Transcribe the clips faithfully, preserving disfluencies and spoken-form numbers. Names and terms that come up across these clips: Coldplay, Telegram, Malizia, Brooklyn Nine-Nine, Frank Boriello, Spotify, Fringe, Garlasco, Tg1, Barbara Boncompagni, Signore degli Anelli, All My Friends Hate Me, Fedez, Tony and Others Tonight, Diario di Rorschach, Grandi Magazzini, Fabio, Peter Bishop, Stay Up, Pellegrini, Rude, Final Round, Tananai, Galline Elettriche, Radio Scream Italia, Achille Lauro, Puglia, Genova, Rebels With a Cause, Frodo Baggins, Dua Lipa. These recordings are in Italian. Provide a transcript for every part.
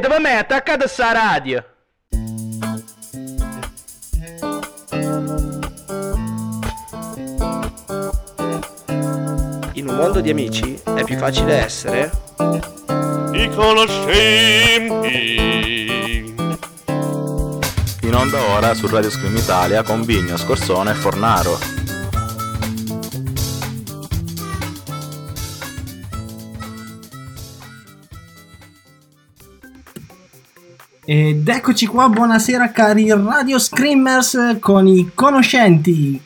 Dove me è attaccata sta radio? In un mondo di amici è più facile essere riconoscenti. In onda ora su Radio Scream Italia con Vigno, Scorsone e Fornaro. Ed eccoci qua, buonasera cari Radio Screamers con i conoscenti.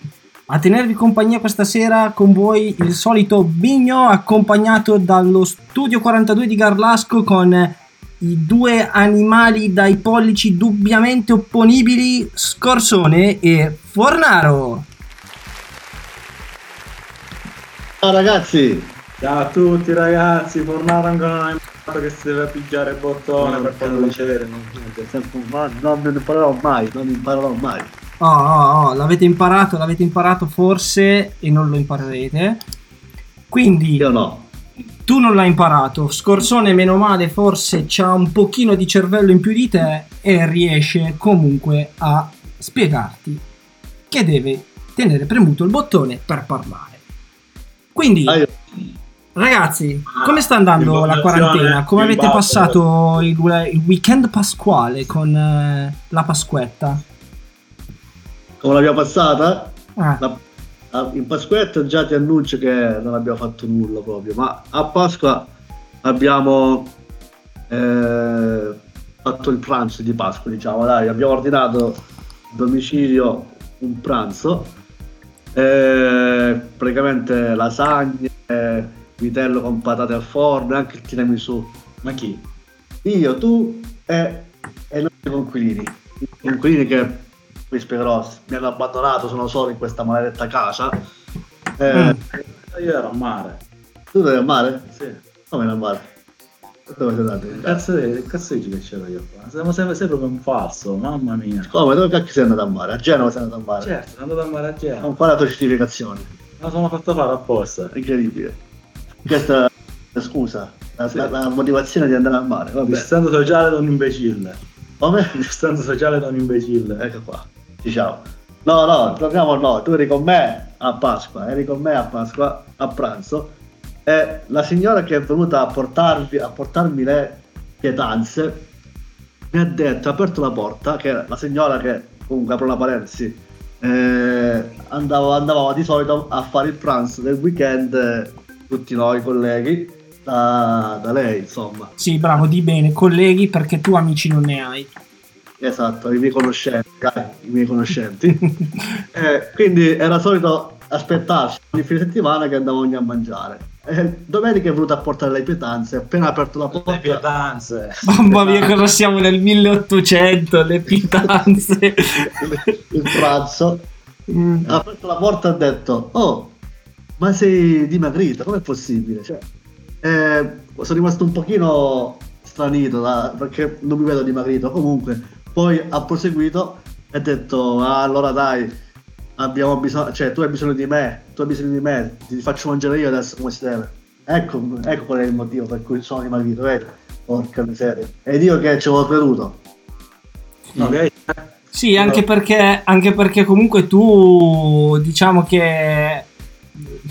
A tenervi compagnia questa sera con voi il solito Bigno, accompagnato dallo Studio quarantadue di Garlasco con i due animali dai pollici dubbiamente opponibili, Scorsone e Fornaro. Ciao ragazzi. Ciao a tutti ragazzi, Fornaro ancora non è... che si deve pigiare il bottone, no, per farlo ricevere, non, non, non, non imparerò mai, non imparerò mai. Oh, oh, oh, l'avete imparato, l'avete imparato forse e non lo imparerete. Quindi io no. Tu non l'hai imparato, Scorsone meno male forse c'ha un pochino di cervello in più di te e riesce comunque a spiegarti che deve tenere premuto il bottone per parlare. Quindi... Ah, io... Ragazzi, come sta andando la quarantena? Come avete passato il, il weekend pasquale con eh, la Pasquetta? Come l'abbiamo passata? Ah. La, la, in Pasquetta già ti annuncio che non abbiamo fatto nulla proprio, ma a Pasqua abbiamo eh, fatto il pranzo di Pasqua, diciamo, dai, abbiamo ordinato a domicilio un pranzo, eh, praticamente lasagne, eh, vitello con patate al forno, anche il tiramisù. Ma chi? Io, tu e, e noi conquilini. I conquilini che, vi spiegherò, mi hanno abbandonato, sono solo in questa maledetta casa. Eh, mm. Io ero a mare. Tu eri a mare? Sì. Come eri a mare? Dove siete andati? Cazzo, cazzo dici che c'ero io qua? Siamo sempre, sempre con un falso, mamma mia. Come, dove cacchio sei andato a mare? A Genova sei andato a mare? Certo, sono andato a mare a Genova. Non fare la tua certificazione. Ma sono fatto fare apposta. Incredibile. Questa scusa, la, sì. la, la motivazione di andare al mare. Vabbè. Distanza sociale da un imbecille. Come? Distanza sociale da un imbecille. Ecco qua, diciamo. No, no, troviamo no. Tu eri con me a Pasqua, eri con me a Pasqua a pranzo. E la signora che è venuta a portarvi, a portarmi le pietanze mi ha detto, ha aperto la porta, che la signora che comunque apro la parentesi, eh, andava, andava di solito a fare il pranzo del weekend. Eh, tutti noi colleghi da, da lei, insomma. Sì, bravo, di bene, colleghi, perché tu amici non ne hai. Esatto, i miei conoscenti, i miei conoscenti. eh, quindi era solito aspettarsi ogni fine settimana che andavamo a mangiare. Eh, domenica è venuta a portare le pietanze, appena aperto la porta. Le pietanze. Mamma mia, cosa siamo nel milleottocento, le pietanze. Il pranzo. Mm. Ha aperto la porta e ha detto, oh, ma sei dimagrita, com'è possibile? Cioè, eh, sono rimasto un pochino stranito da, perché non mi vedo dimagrito. Comunque, poi ha proseguito e ha detto: ah, allora dai, abbiamo bisogno, cioè tu hai bisogno di me, tu hai bisogno di me, ti faccio mangiare io adesso come si deve. Ecco, ecco qual è il motivo per cui sono dimagrito, vedi? Porca miseria. Ed io che ci avevo creduto. Mm. Ok. Sì, anche perché, anche perché comunque tu diciamo che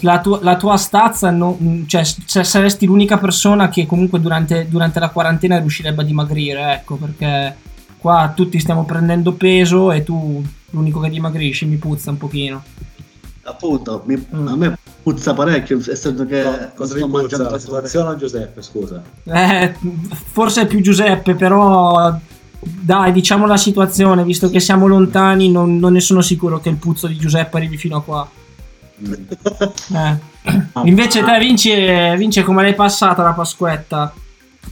La tua, la tua stazza, no, cioè, cioè saresti l'unica persona che comunque durante, durante la quarantena riuscirebbe a dimagrire, ecco, perché qua tutti stiamo prendendo peso e tu l'unico che dimagrisci, mi puzza un pochino. Appunto, mi, mm. a me puzza parecchio, essendo che no, cosa sto mangiando la situazione a Giuseppe, scusa. Eh, forse è più Giuseppe, però dai, diciamo la situazione, visto che siamo lontani, non, non ne sono sicuro che il puzzo di Giuseppe arrivi fino a qua. Eh. Invece te vince, vince come l'hai passata la Pasquetta?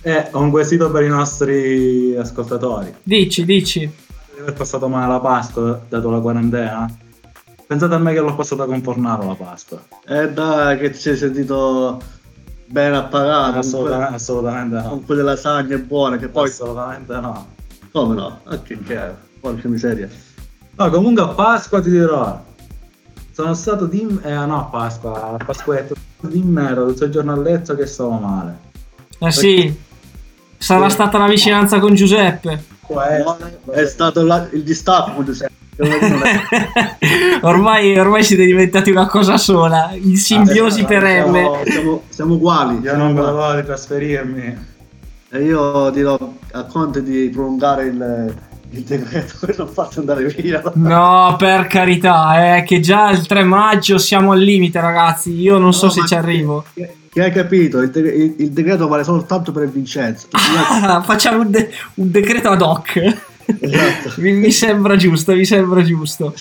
Eh, ho un quesito per i nostri ascoltatori. Dici, dici. Di aver passato male la Pasqua, dato la quarantena. Pensate a me che l'ho passata con Fornaro la Pasqua. Eh dai, che ci hai sentito ben apparato. Assolutamente, assolutamente no. Con quelle lasagne buone che poi... Assolutamente no. Come no? Ok, ok. Porca miseria. No, comunque a Pasqua ti dirò... Sono stato di... Eh, no, a Pasqua, a Pasquetto, di merda, tutto il giorno a letto che stavo male. Eh sì, perché... sarà sì. stata la vicinanza con Giuseppe. È, è stato la... il distacco con Giuseppe. ormai, ormai siete diventati una cosa sola, in simbiosi per M. Siamo, siamo uguali. Io siamo non uguali. volevo trasferirmi. E io dirò a Conte di prolungare il... il decreto che l'ho fatto andare via. No, per carità, eh, che già il tre maggio siamo al limite, ragazzi. Io non no, so se ci arrivo. Che hai capito? Il, de- il, il decreto vale soltanto per Vincenzo. Ah, facciamo un, de- un decreto ad hoc. Esatto. mi, mi sembra giusto, mi sembra giusto.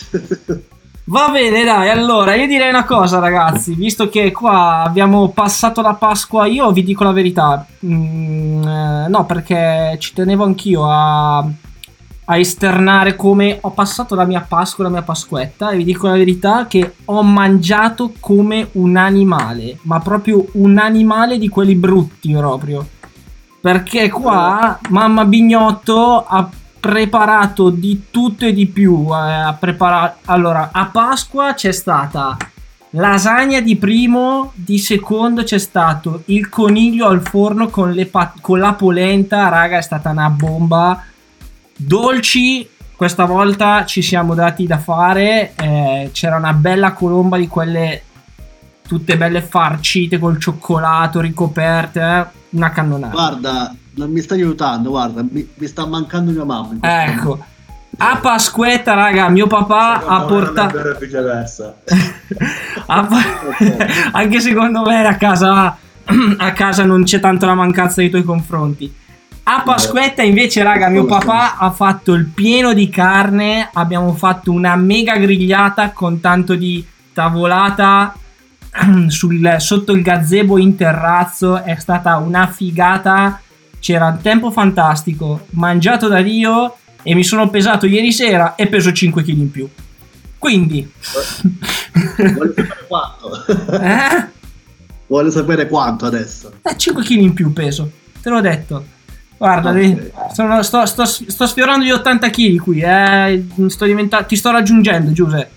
Va bene, dai, allora io direi una cosa, ragazzi, visto che qua abbiamo passato la Pasqua, io vi dico la verità. Mm, eh, no, perché ci tenevo anch'io a... a esternare come ho passato la mia Pasqua, la mia Pasquetta, e vi dico la verità che ho mangiato come un animale, ma proprio un animale di quelli brutti proprio, perché qua mamma Bignotto ha preparato di tutto e di più, eh, ha preparato, allora a Pasqua c'è stata lasagna di primo, di secondo c'è stato il coniglio al forno con, le pa- con la polenta, raga, è stata una bomba. Dolci, questa volta ci siamo dati da fare, eh, c'era una bella colomba di quelle tutte belle farcite col cioccolato, ricoperte, eh, una cannonata. Guarda, non mi stai aiutando, guarda, mi, mi sta mancando mia mamma. Ecco, a Pasquetta, raga, mio papà secondo ha portato... Anche secondo me a casa, a casa non c'è tanto la mancanza dei tuoi confronti. A Pasquetta invece, raga, mio papà ha fatto il pieno di carne, abbiamo fatto una mega grigliata con tanto di tavolata sul, sotto il gazebo in terrazzo, è stata una figata, c'era un tempo fantastico, mangiato da Dio, e mi sono pesato ieri sera e peso cinque chili in più. Quindi... Voglio sapere quanto. Eh? Voglio sapere quanto adesso. Eh, cinque chili in più peso, te l'ho detto. Guarda, okay. sono, sto, sto, sto sfiorando gli ottanta chili qui, eh. sto diventa- ti sto raggiungendo, Giuseppe.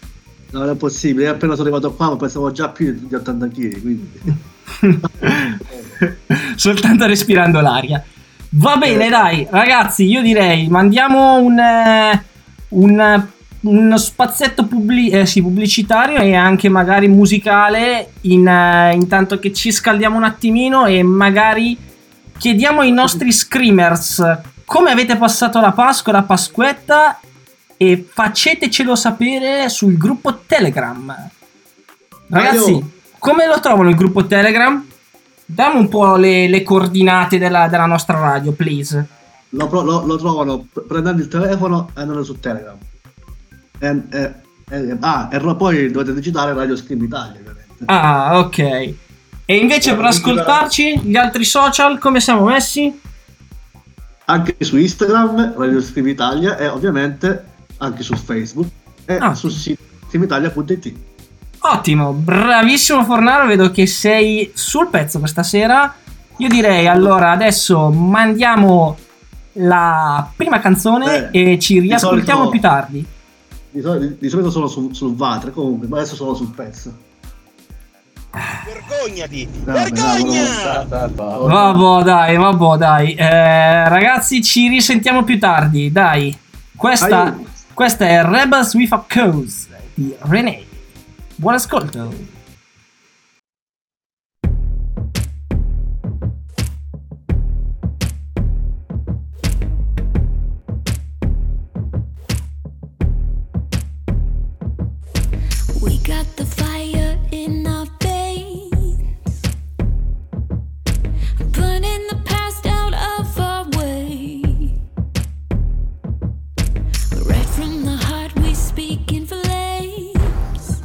No, non è possibile, appena sono arrivato qua ma pensavo già più di ottanta chili, quindi... Soltanto respirando l'aria. Va bene, eh. dai, ragazzi, io direi, mandiamo un, un, uno spazietto publi- eh, sì, pubblicitario e anche magari musicale, in, uh, intanto che ci scaldiamo un attimino e magari... Chiediamo ai nostri screamers come avete passato la Pasqua, la Pasquetta, e facetecelo sapere sul gruppo Telegram. Ragazzi, Mario, come lo trovano il gruppo Telegram? Dammi un po' le, le coordinate della, della nostra radio, please. Lo, lo, lo trovano prendendo il telefono e andando su Telegram. E, e, e, ah, e poi dovete digitare Radio Scream Italia, ovviamente. Ah, ok. E invece per ascoltarci gli altri social come siamo messi? Anche su Instagram Radio Scream Italia e ovviamente anche su Facebook e ah. sul sito scream italia punto it. Ottimo, bravissimo Fornaro, vedo che sei sul pezzo questa sera. Io direi allora adesso mandiamo la prima canzone eh, e ci riascoltiamo solito, più tardi. Di solito, di solito sono su, sul Vatre comunque, ma adesso sono sul pezzo. Vergognati, no, vergogna! Vabbò dai, vabbò dai, eh, ragazzi ci risentiamo più tardi, dai. Questa, questa è Rebels with a Cause di René. Buon ascolto. We got the fire in our from the heart we speak in flames.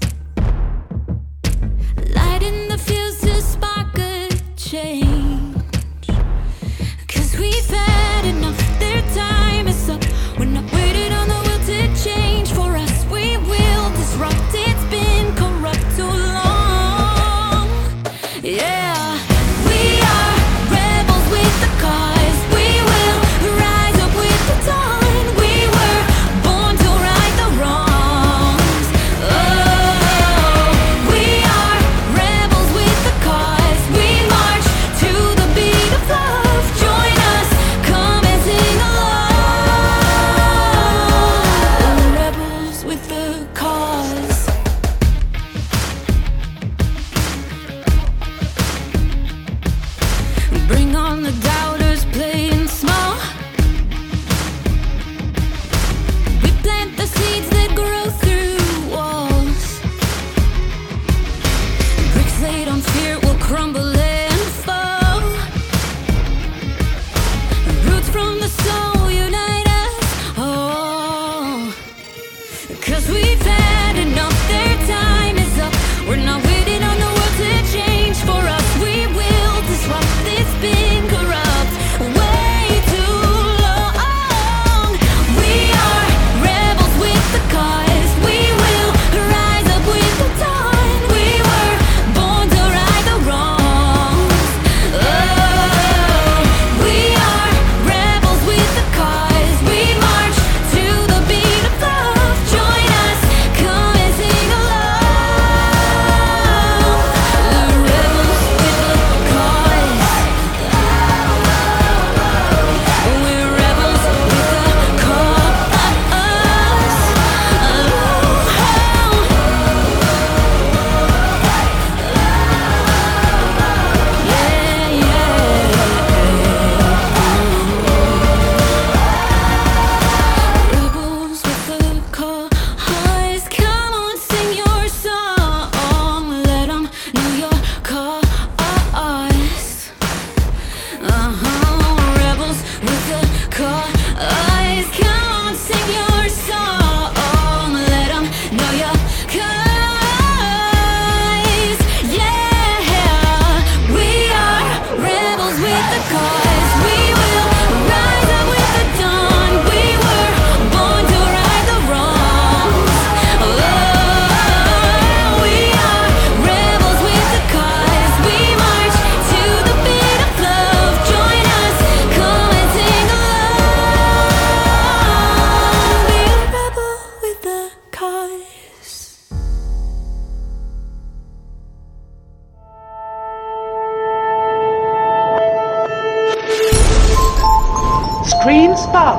Screen Spot.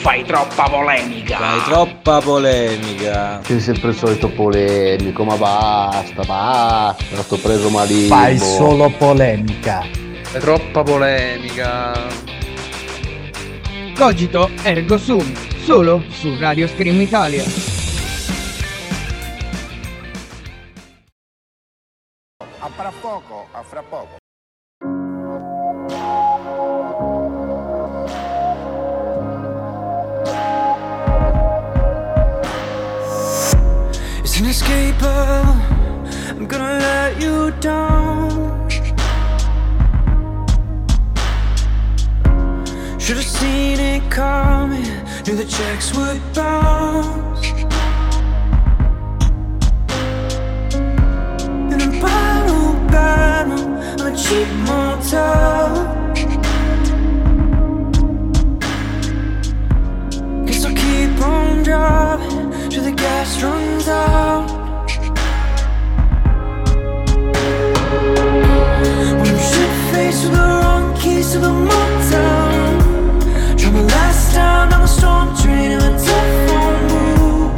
Fai troppa polemica. Fai troppa polemica. Sei sempre il solito polemico, ma basta, basta. Sono stato preso malissimo. Fai solo polemica. Fai troppa polemica. Cogito ergo sum, solo su Radio Scream Italia. A fra poco, a fra poco. It's inescapable, I'm gonna let you down. Should've seen it coming, knew the checks would bounce. In a battle, battle, I'm a cheap motel. Guess I'll keep on driving till the gas runs out. When I'm shit-faced with the wrong keys to the motel. Try my last time on a storm train in a telephone booth.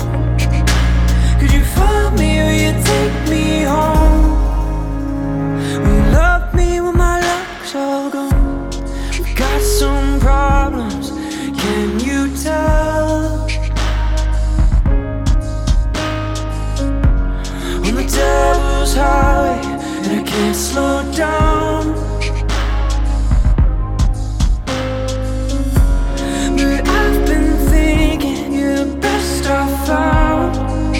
Could you find me or you take me home? Will you love me when my luck's all gone? We've got some problems, can you tell? Devil's highway and I can't slow down. But I've been thinking you're the best I've found.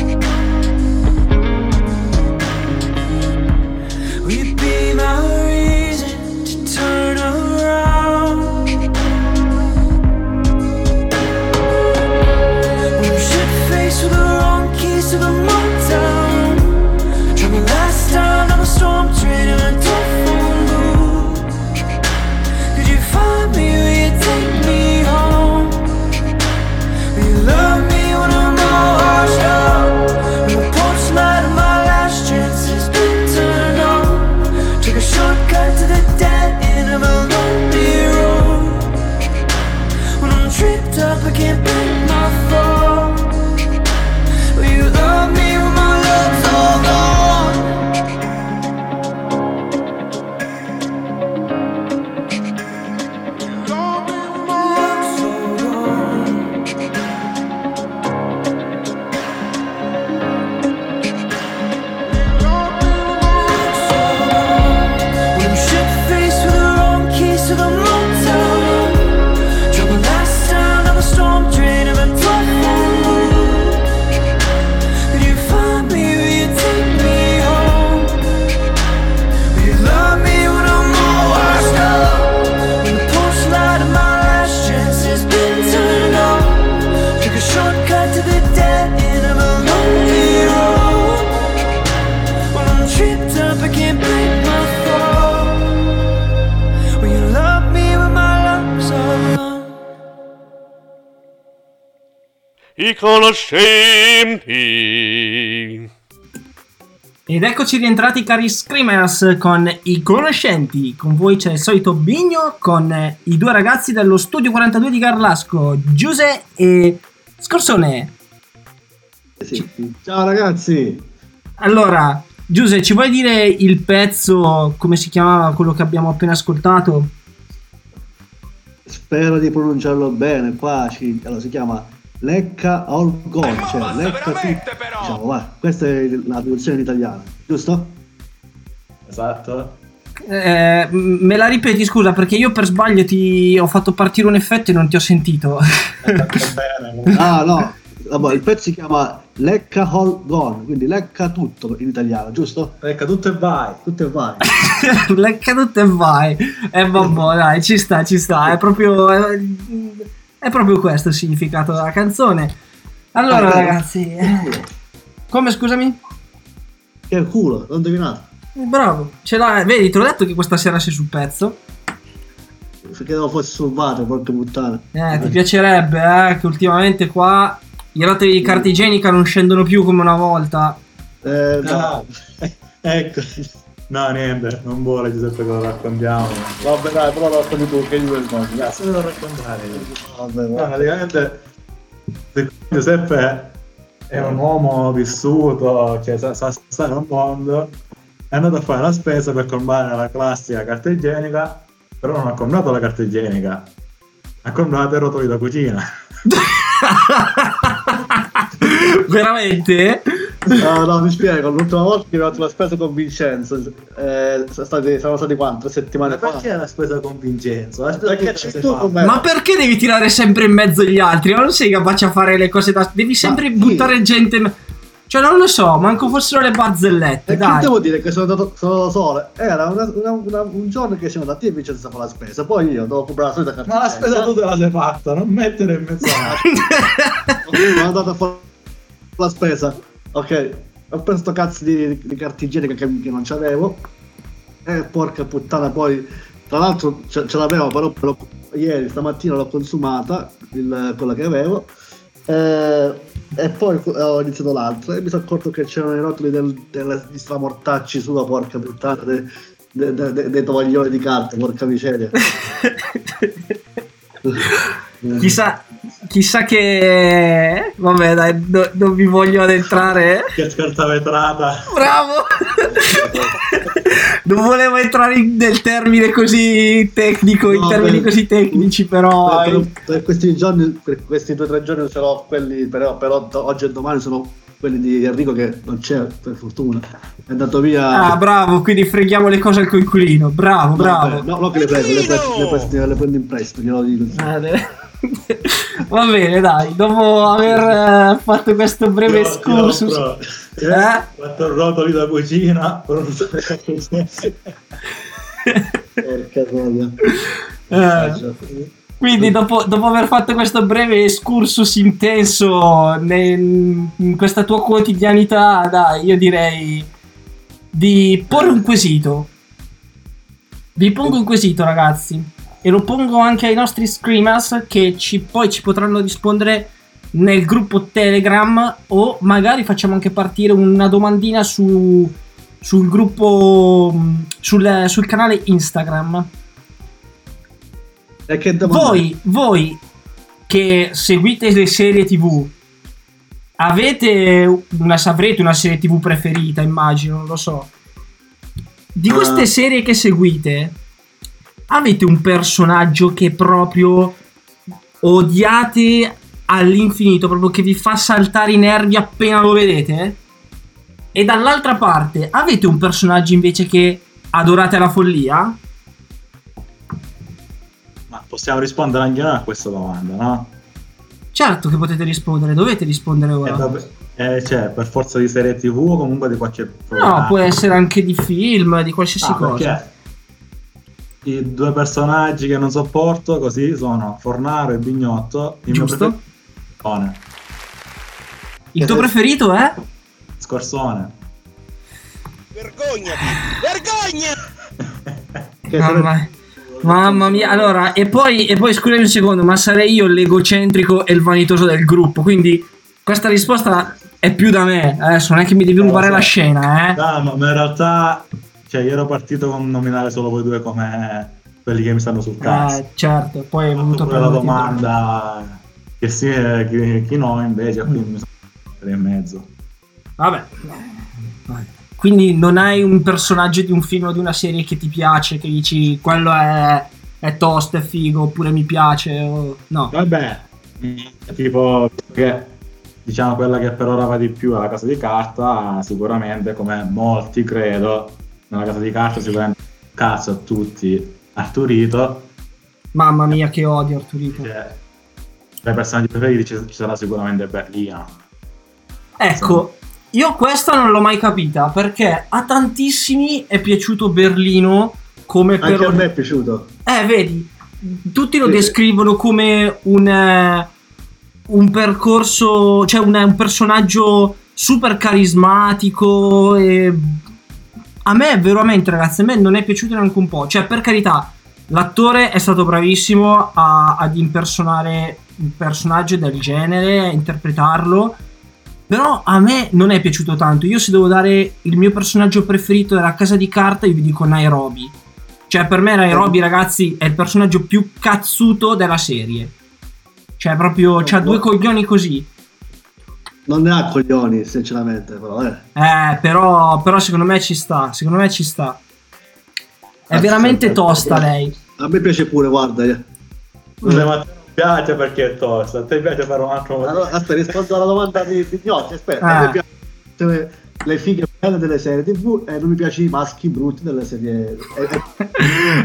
Will you be my reason to turn around? When I'm shit-faced with the wrong keys to the motel. Last time on a storm train in a telephone booth. Could you find me? Will you take me home? Will you love me when I'm all washed up? When the porch light of my last chance has been turned on. Took a shortcut to the dead end of a lonely road. When I'm tripped up, I can't pick my phone. Will you love me when my love's all gone? I conoscenti. Ed eccoci rientrati, cari Screamers, con i conoscenti. Con voi c'è il solito Bigno con i due ragazzi dello Studio quarantadue di Garlasco, Giuse e Scorsone. Sì. Ciao ragazzi. Allora, Giuse, ci vuoi dire il pezzo, come si chiamava quello che abbiamo appena ascoltato? Spero di pronunciarlo bene. Qua ci... allora, si chiama Lecca al gol, cioè Lecca ti... però. Diciamo, va. Questa è la traduzione in italiano, giusto? Esatto. Eh, me la ripeti, scusa, perché io per sbaglio ti ho fatto partire un effetto e non ti ho sentito. Bene. Ah no, vabbè, il pezzo si chiama Lecca al gol, quindi lecca tutto in italiano, giusto? Lecca tutto e vai, tutto e vai. Lecca tutto e vai. E eh, vabbè, dai, ci sta, ci sta, è proprio... è proprio questo il significato della canzone. Allora, ah, ragazzi, eh. come scusami? Che culo, l'ho indovinato. Bravo, ce l'ha. Vedi, te l'ho detto che questa sera sei sul pezzo. Se che non fosse salvato, porca puttana. Eh, eh, ti piacerebbe, eh? Che ultimamente qua i rotoli di carta igienica non scendono più come una volta. Eh, no. no. Ecco. No, niente, non vuole Giuseppe che lo raccontiamo. Vabbè, dai, però lo racconti tu, che gli vuoi sbagliare? Se lo raccontare. Vabbè, vabbè. No, praticamente Giuseppe è un uomo vissuto, cioè sa, sa stare al mondo, è andato a fare la spesa per comprare la classica carta igienica, però non ha comprato la carta igienica, ha comprato i rotoli da cucina. Veramente? No, no, mi spiego, l'ultima volta che ho fatto la spesa con Vincenzo eh, sono, stati, sono stati quattro settimane fa. Ma perché la spesa con Vincenzo? La spesa perché c'è tu con me. Ma perché devi tirare sempre in mezzo gli altri? Ma non sei capace a fare le cose da... Devi sempre ma buttare sì. gente... Cioè non lo so, manco fossero le barzellette. E dai. Che devo dire che sono andato solo solo. Era una, una, una, un giorno che siamo andati e Vincenzo fa la spesa. Poi io devo comprare la solita carta. Ma la spesa tu te la sei fatta, non mettere in mezzo a... Sono andato a fare la spesa. Ok, ho preso sto cazzo di, di carta igienica che, che non c'avevo. E eh, porca puttana, poi tra l'altro ce, ce l'avevo, però, però ieri stamattina l'ho consumata, il, quella che avevo. Eh, e poi ho iniziato l'altra e mi sono accorto che c'erano i rotoli del, del, di stramortacci sulla porca puttana dei de, de, de, de tovaglioli di carta, porca miseria. Chissà, chissà che... Vabbè dai, no, non vi voglio addentrare. Che scherza vetrata. Bravo. Non volevo entrare in, nel termine così tecnico, no, in termini per, così tecnici però... Per, per, per questi giorni, per questi due o tre giorni sono quelli, però, però oggi e domani sono quelli di Enrico che non c'è, per fortuna. È andato via... Ah, bravo, quindi freghiamo le cose al coinquilino. Bravo, no, bravo. Beh, no, no, che le prendo, le prendo, le prendo, le prendo in prestito, glielo dico. Va bene, dai, dopo aver eh, fatto questo breve excursus, ho eh? fatto il rotolo da cucina. Porca troia. Eh, quindi dopo, dopo aver fatto questo breve excursus intenso nel, in questa tua quotidianità, dai, io direi di porre un quesito. Vi pongo un quesito, ragazzi. E lo pongo anche ai nostri screamers che ci, poi ci potranno rispondere nel gruppo Telegram, o magari facciamo anche partire una domandina su, sul gruppo, sul, sul canale Instagram. E che domanda? Voi, voi che seguite le serie tivù, avete una, avrete una serie tivù preferita, immagino, non lo so. Di queste uh. serie che seguite, avete un personaggio che proprio odiate all'infinito, proprio che vi fa saltare i nervi appena lo vedete? E dall'altra parte, avete un personaggio invece che adorate alla follia? Ma possiamo rispondere anche noi a questa domanda, no? Certo che potete rispondere, dovete rispondere ora. Eh, vabbè. Eh, cioè, per forza di serie tivù o comunque di qualche... Programma. No, può essere anche di film, di qualsiasi ah, cosa. Perché? I due personaggi che non sopporto così sono Fornaro e Bignotto. Il Giusto. Mio preferito. Il tuo preferito è? Scorsone. Vergogna! Vergogna! Che mamma, mamma mia, allora, e poi, e poi scusami un secondo, ma sarei io l'egocentrico e il vanitoso del gruppo, quindi questa risposta è più da me. Adesso non è che mi devi rubare la scena, eh? No, ma in realtà... Cioè, io ero partito con nominare solo voi due come quelli che mi stanno sul cazzo. Eh, certo, poi è venuto per la domanda che sì e chi, chi no, invece, mm. quindi mi sono in mezzo. Vabbè. Quindi non hai un personaggio di un film o di una serie che ti piace, che dici quello è, è tosto, è figo, oppure mi piace, o... no? Vabbè, tipo che... Diciamo quella che per ora va di più è la Casa di Carta, sicuramente, come molti credo, nella Casa di Carta si prende un cazzo a tutti Arturito. Mamma mia che odio Arturito. Cioè, tra i personaggi preferiti ci, ci sarà sicuramente Berlino. Ecco, io questa non l'ho mai capita, perché a tantissimi è piaciuto Berlino come per... Anche a me è piaciuto. Eh, vedi, tutti lo sì. descrivono come un... un percorso, cioè un, un personaggio super carismatico e a me veramente, ragazzi, a me non è piaciuto neanche un po', cioè per carità l'attore è stato bravissimo a, ad impersonare un personaggio del genere, a interpretarlo, Però a me non è piaciuto tanto. Io, se devo dare il mio personaggio preferito della Casa di Carta, io vi dico Nairobi. Cioè, per me Nairobi, ragazzi, è il personaggio più cazzuto della serie. Cioè, proprio, c'ha due coglioni così. Non ne ha coglioni, sinceramente, però eh. Eh, però, però secondo me ci sta, secondo me ci sta. È Cazzo, veramente tosta lei. A me piace pure, guarda. Scusa, ma a te non piace perché è tosta, a te piace fare un altro modo. Allora, aspetta, rispondo alla domanda di, di Gnocchi, aspetta. Eh. A me piace le, le fighe belle delle serie tivù e non mi piacciono i maschi brutti delle serie...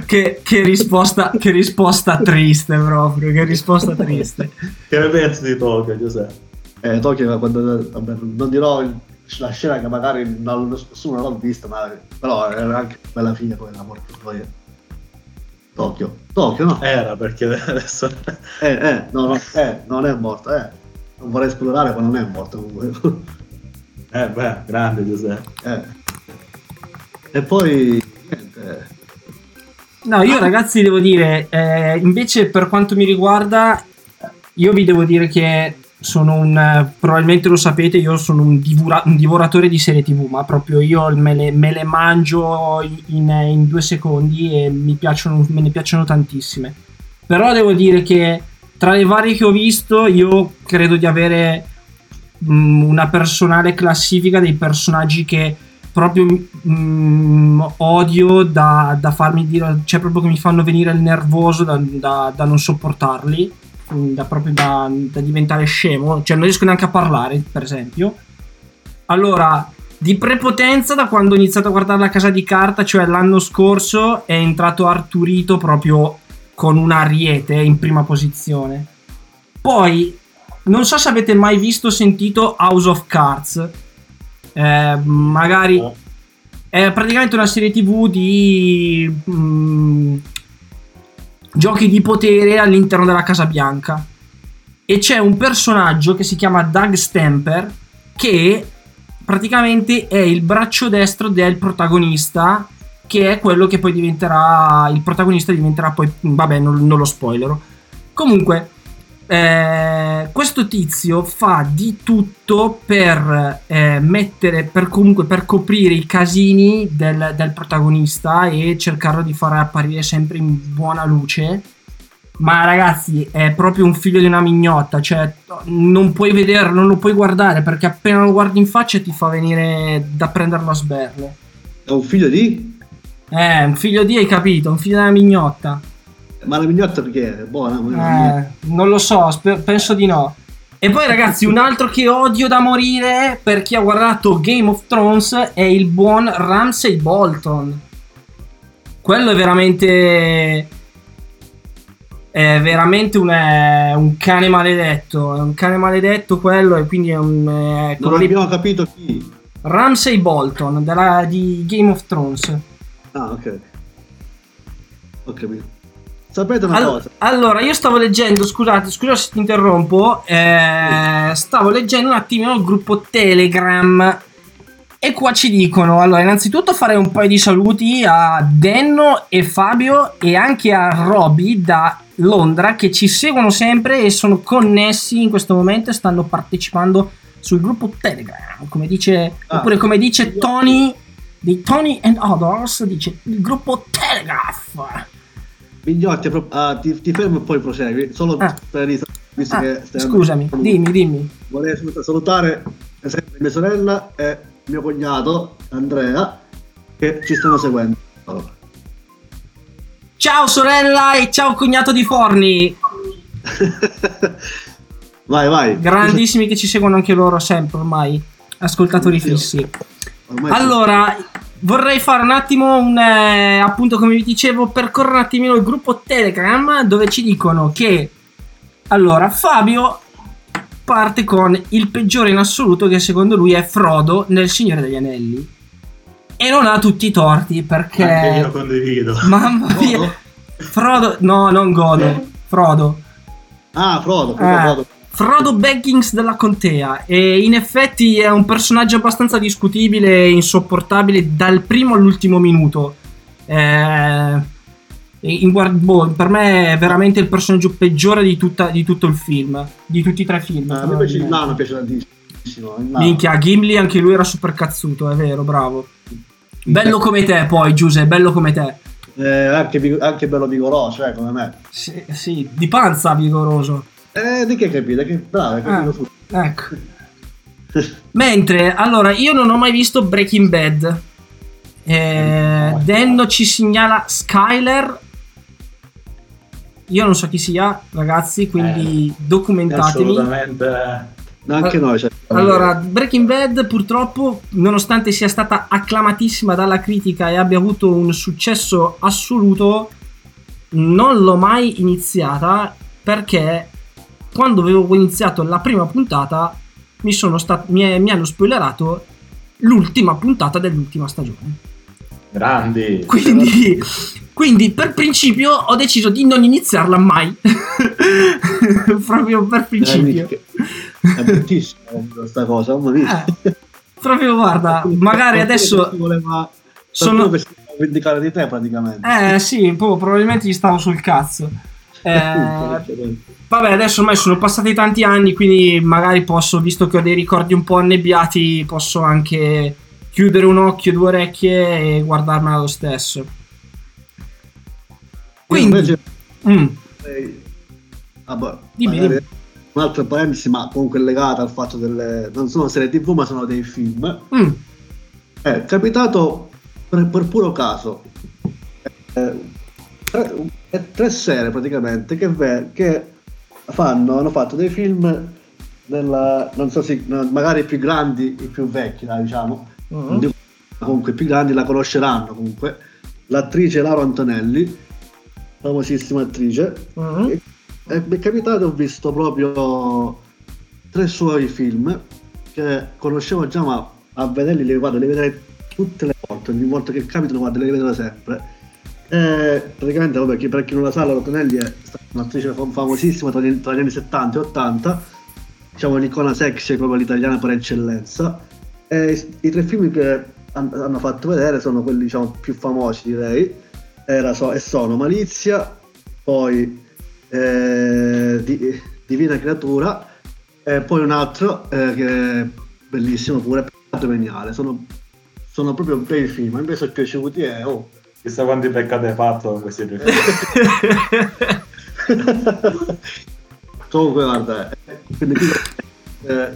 che, che risposta, che risposta triste proprio, che risposta triste. Che ne pensi di Tokyo, Giuseppe? Eh, Tokyo, quando, vabbè, non dirò la scena che magari non, nessuno l'ha vista, ma però era anche bella figlia poi la morte poi Tokyo Tokyo no era perché adesso eh eh no, no eh, non è morta eh non vorrei esplorare, ma non è morta comunque. Eh beh, grande Giuseppe. eh. E poi niente, no, io ragazzi devo dire eh, invece per quanto mi riguarda io vi devo dire che sono un, probabilmente lo sapete, io sono un, divora, un divoratore di serie tivù, ma proprio io me le, me le mangio in, in due secondi e mi piacciono, me ne piacciono tantissime. Però devo dire che tra le varie che ho visto io credo di avere mh, una personale classifica dei personaggi che proprio mh, odio da, da farmi dire, cioè proprio che mi fanno venire il nervoso da, da, da non sopportarli. Da proprio da, da diventare scemo, cioè non riesco neanche a parlare, per esempio. Allora, di prepotenza, da quando ho iniziato a guardare La Casa di Carta, cioè l'anno scorso, è entrato Arturito proprio con un ariete in prima posizione. Poi non so se avete mai visto o sentito House of Cards, eh, magari è praticamente una serie tivù di mm, giochi di potere all'interno della Casa Bianca, e c'è un personaggio che si chiama Doug Stamper che praticamente è il braccio destro del protagonista, che è quello che poi diventerà il protagonista, diventerà poi, vabbè, non, non lo spoilero. Comunque eh, questo tizio fa di tutto per eh, mettere per comunque per coprire i casini del, del protagonista e cercarlo di far apparire sempre in buona luce. Ma ragazzi, è proprio un figlio di una mignotta, cioè non puoi vederlo, non lo puoi guardare, perché appena lo guardi in faccia ti fa venire da prenderlo a sberle. È un figlio di? Eh, un figlio di, hai capito, un figlio di una mignotta. Ma la mignotta perché è buona? Eh, non lo so, sper- penso di no. E poi ragazzi, un altro che odio da morire, per chi ha guardato Game of Thrones, è il buon Ramsay Bolton. Quello è veramente... è veramente un, è un cane maledetto. È un cane maledetto quello, e quindi è un... È non abbiamo lì... capito chi? Ramsay Bolton, della, di Game of Thrones. Ah, ok. Ho capito. Sapete una allora, cosa? Allora, io stavo leggendo, scusate, scusate se ti interrompo, eh, stavo leggendo un attimino il gruppo Telegram e qua ci dicono, allora, innanzitutto farei un paio di saluti a Denno e Fabio e anche a Roby da Londra, che ci seguono sempre e sono connessi in questo momento e stanno partecipando sul gruppo Telegram, come dice, ah, oppure come dice Tony, di Tony and Others, dice il gruppo Telegraph. Mignotti, uh, ti, ti fermo e poi prosegui. Solo ah. per visto ah, che stai Scusami, andando. dimmi, dimmi. Vorrei salutare sempre mia sorella e mio cognato Andrea, che ci stanno seguendo. Allora. Ciao sorella e ciao cognato di Forni. Vai, vai. Grandissimi che ci seguono anche loro sempre ormai. Ascoltatori Oddio. fissi. Ormai allora... Sì. Vorrei fare un attimo un eh, appunto, come vi dicevo, percorrere un attimino il gruppo Telegram, dove ci dicono che allora Fabio parte con il peggiore in assoluto, che secondo lui è Frodo nel Signore degli Anelli, e non ha tutti i torti, perché anche io condivido. Mamma mia, Frodo? Frodo no, non Godo, eh? Frodo. Ah, Frodo, Frodo, eh. Frodo. Frodo Baggins della Contea, e in effetti è un personaggio abbastanza discutibile e insopportabile dal primo all'ultimo minuto. Eh, in guard- boh, per me è veramente il personaggio peggiore di, tutta, di tutto il film, di tutti i tre film. A me piace il nano, piace tantissimo. bellissimo. No. Minchia, Gimli anche lui era super cazzuto, è vero, bravo. Bello come te poi, Giuse, bello come te. Eh, anche, anche bello vigoroso, eh, come me. Sì, sì, di panza vigoroso. Eh, di che capite? Che bravo, hai capito tutto. Eh, ecco. Mentre, allora, io non ho mai visto Breaking Bad. Eh, Denno ci segnala Skyler. Io non so chi sia, ragazzi, quindi eh, documentatemi. Assolutamente. Anche noi. Cioè, allora, Breaking Bad purtroppo, nonostante sia stata acclamatissima dalla critica e abbia avuto un successo assoluto, non l'ho mai iniziata, perché quando avevo iniziato la prima puntata mi, sono sta- mi, è- mi hanno spoilerato l'ultima puntata dell'ultima stagione. Grandi. Quindi, quindi per principio ho deciso di non iniziarla mai. Proprio per principio. È bruttissima questa cosa, non eh, proprio guarda, magari adesso voleva, sono vendicare di te praticamente. Eh sì, poi probabilmente gli stavo sul cazzo. Eh, vabbè, adesso ormai sono passati tanti anni, quindi magari posso, visto che ho dei ricordi un po' annebbiati, posso anche chiudere un occhio, due orecchie e guardarmela lo stesso. Quindi invece, mm. eh, vabbè, dimmi. Un'altra parentesi, ma comunque legata al fatto delle, non sono serie tv ma sono dei film, mm. è capitato per, per puro caso eh, tre, tre serie praticamente che, ve, che fanno, hanno fatto dei film della, non so se magari i più grandi, i più vecchi là, diciamo, uh-huh. dico, comunque i più grandi la conosceranno comunque, l'attrice Laura Antonelli, famosissima attrice, uh-huh. e, mi è capitato, ho visto proprio tre suoi film che conoscevo già, ma a vederli li vado a vedere tutte le volte, ogni volta che capitano vado a vedere sempre. E praticamente, vabbè, chi, per chi non la sa, Laura Antonelli è stata un'attrice famosissima tra gli, tra gli anni settanta e ottanta, diciamo un'icona sexy proprio l'italiana per eccellenza, e i tre film che hanno fatto vedere sono quelli, diciamo, più famosi, direi, Era, so, e sono Malizia, poi Eh, di, Divina Creatura, e poi un altro eh, che è bellissimo pure, Peccato Veniale. Sono, sono proprio bei film, a me sono piaciuti. E eh, oh, chissà quanti peccati hai fatto con questi film. Comunque guarda, eh, quindi, eh,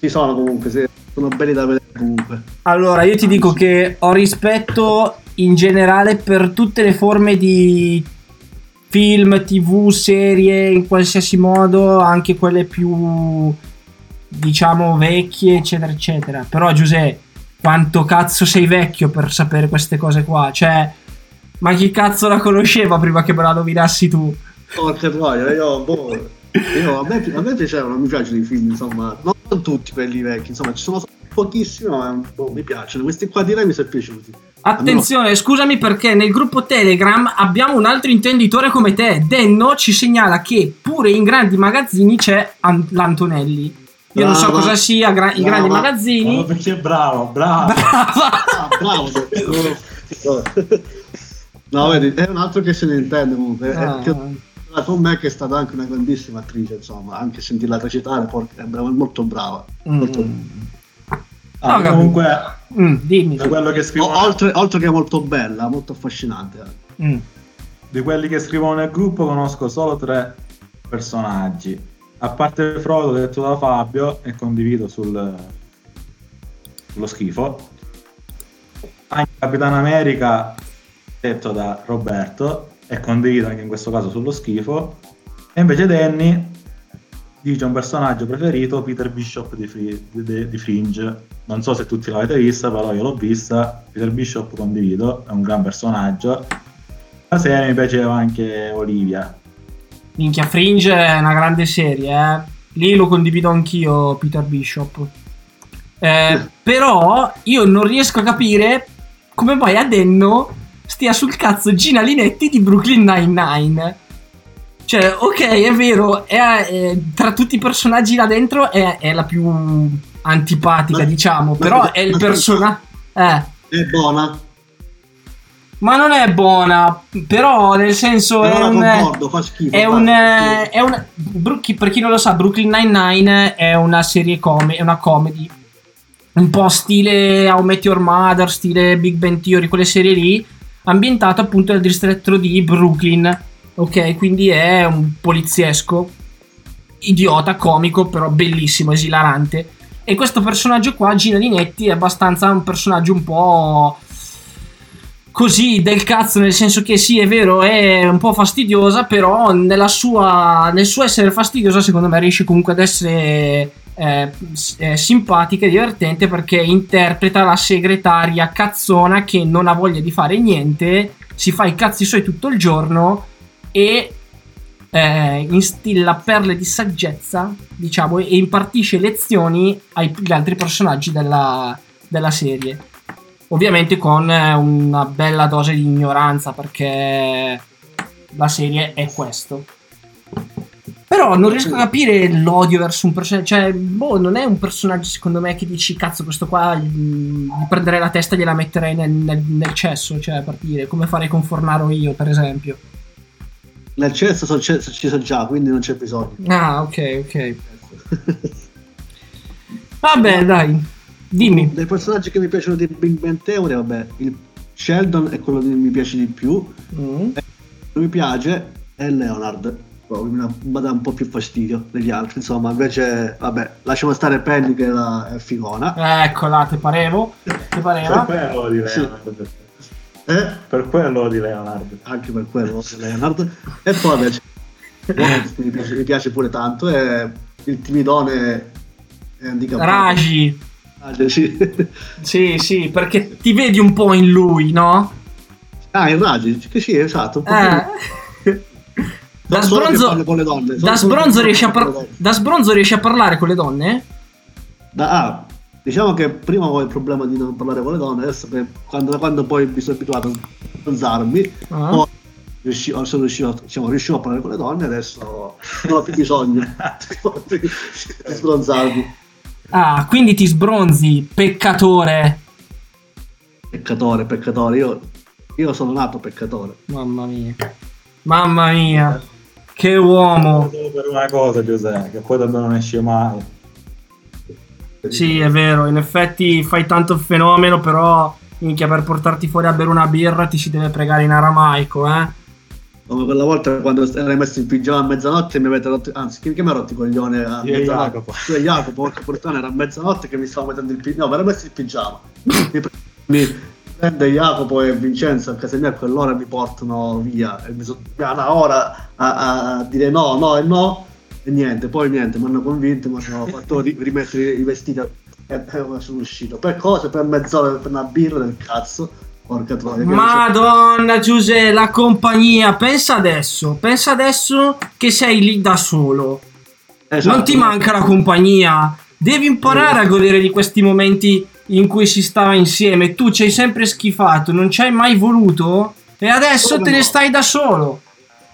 ci sono comunque, sì, sono belli da vedere comunque. Allora io ti dico che ho rispetto in generale per tutte le forme di film, tv, serie, in qualsiasi modo, anche quelle più, diciamo, vecchie, eccetera, eccetera. Però, Giuseppe, quanto cazzo sei vecchio per sapere queste cose qua? Cioè, ma chi cazzo la conosceva prima che me la nominassi tu? Porca troia, io, boh, io, a me, a me piacevano, mi piacciono i film, insomma, non tutti quelli vecchi, insomma, ci sono pochissimi, ma boh, mi piacciono. Questi qua di lei mi sono piaciuti. Attenzione, scusami, perché nel gruppo Telegram abbiamo un altro intenditore come te. Denno ci segnala che pure in grandi magazzini c'è An- l'Antonelli. Io brava, non so cosa sia gra- i grandi magazzini. No, perché bravo, bravo. Brava. Bravo. No, vedi, è un altro che se ne intende comunque. Ah. Che, con me, che è stata anche una grandissima attrice, insomma, anche sentirla recitare, porca, è molto brava. Mm. Molto brava. Ah, no, comunque mm, dimmi. Da quello che scrivono, o, oltre, oltre che molto bella, molto affascinante. Mm. Di quelli che scrivono nel gruppo conosco solo tre personaggi, a parte Frodo detto da Fabio, e condivido sul sullo schifo, anche Capitano America detto da Roberto, e condivido anche in questo caso sullo schifo. E invece Danny dice un personaggio preferito, Peter Bishop di, Free, di, di Fringe. Non so se tutti l'avete vista, però io l'ho vista. Peter Bishop condivido, è un gran personaggio. La serie mi piaceva anche Olivia. Minchia, Fringe è una grande serie, eh? Lì lo condivido anch'io, Peter Bishop. Eh, però io non riesco a capire come mai a Denno stia sul cazzo Gina Linetti di Brooklyn Nine-Nine. Cioè, ok, è vero, è, è, tra tutti i personaggi là dentro è, è la più antipatica, ma, diciamo, ma però è il personaggio... Eh. È buona. Ma non è buona, però nel senso non è, un, concordo, fa schifo, è, un, è un per chi non lo sa, Brooklyn Nine-Nine è una serie come è una comedy un po' stile How I Met Your Mother, stile Big Bang Theory, quelle serie lì, ambientata appunto nel distretto di Brooklyn, ok? Quindi è un poliziesco idiota, comico, però bellissimo, esilarante. E questo personaggio qua, Gina Linetti, è abbastanza un personaggio un po' così del cazzo, nel senso che sì, è vero, è un po' fastidiosa, però nella sua, nel suo essere fastidiosa secondo me riesce comunque ad essere eh, eh, simpatica e divertente, perché interpreta la segretaria cazzona che non ha voglia di fare niente, si fa i cazzi suoi tutto il giorno e eh, instilla perle di saggezza, diciamo, e impartisce lezioni agli altri personaggi della, della serie. Ovviamente con una bella dose di ignoranza, perché la serie è questo. Però non riesco a capire l'odio verso un personaggio. Cioè, boh, non è un personaggio secondo me che dici cazzo, questo qua gli prenderei la testa e gliela metterei nel, nel, nel cesso. Cioè, per dire, come farei con Fornaro io, per esempio. Nel cesso so, ce, ci so già, quindi non c'è bisogno. Ah, ok, ok. Vabbè, dai. Dimmi. Dei personaggi che mi piacciono di Big Bang Theory, vabbè, il Sheldon è quello che mi piace di più, mm. e non mi piace è Leonard, mi dà un po' più fastidio degli altri, insomma. Invece vabbè, lasciamo stare Penny che è, la, è figona, eccola, te parevo te pareva per quello di Leonard, sì. eh? per quello di Leonard anche per quello di Leonard e poi invece mi, piace, mi piace pure tanto, è il timidone Raji. Ah, sì. sì, sì, perché ti vedi un po' in lui, no? Ah, in Raggi, sì, esatto. Eh. Da sbronzo, con le donne, da sbronzo riesce a par- da sbronzo riesce a parlare con le donne? Da, ah, diciamo che prima avevo il problema di non parlare con le donne, adesso che quando, quando poi mi sono abituato a sbronzarmi, ah. poi riuscivo, sono riuscito, diciamo, riuscivo a parlare con le donne, adesso non ho più bisogno di sbronzarmi. Ah, quindi ti sbronzi, peccatore. Peccatore, peccatore. Io, io sono nato peccatore. Mamma mia. Mamma mia. Che uomo. Solo per una cosa, Giuseppe, che poi da me non esce mai. Sì, è vero. In effetti fai tanto fenomeno, però minchia, per portarti fuori a bere una birra ti si deve pregare in aramaico, eh. Come quella volta quando ero messo in pigiama a mezzanotte e mi avete rotto, anzi chi, chi mi ha rotto i coglioni a Io mezzanotte? Io e Jacopo, porca puttana, era a mezzanotte che mi stavo mettendo in pigiama, no, mi ero messo in pigiama. Mi, pre- mi prende Jacopo e Vincenzo a casa mia, a quell'ora mi portano via e mi sono una ora a, a dire no, no e no e niente, poi niente, mi hanno convinto, mi hanno fatto ri- rimettere i vestiti e, e, e sono uscito. Per cosa? Per mezz'ora, per una birra del cazzo. Porca troia, Madonna Giuseppe, la compagnia, pensa adesso, pensa adesso che sei lì da solo, esatto. Non ti manca la compagnia, devi imparare a godere di questi momenti in cui si stava insieme, tu ci hai sempre schifato, non ci hai mai voluto e adesso come te no. ne stai da solo.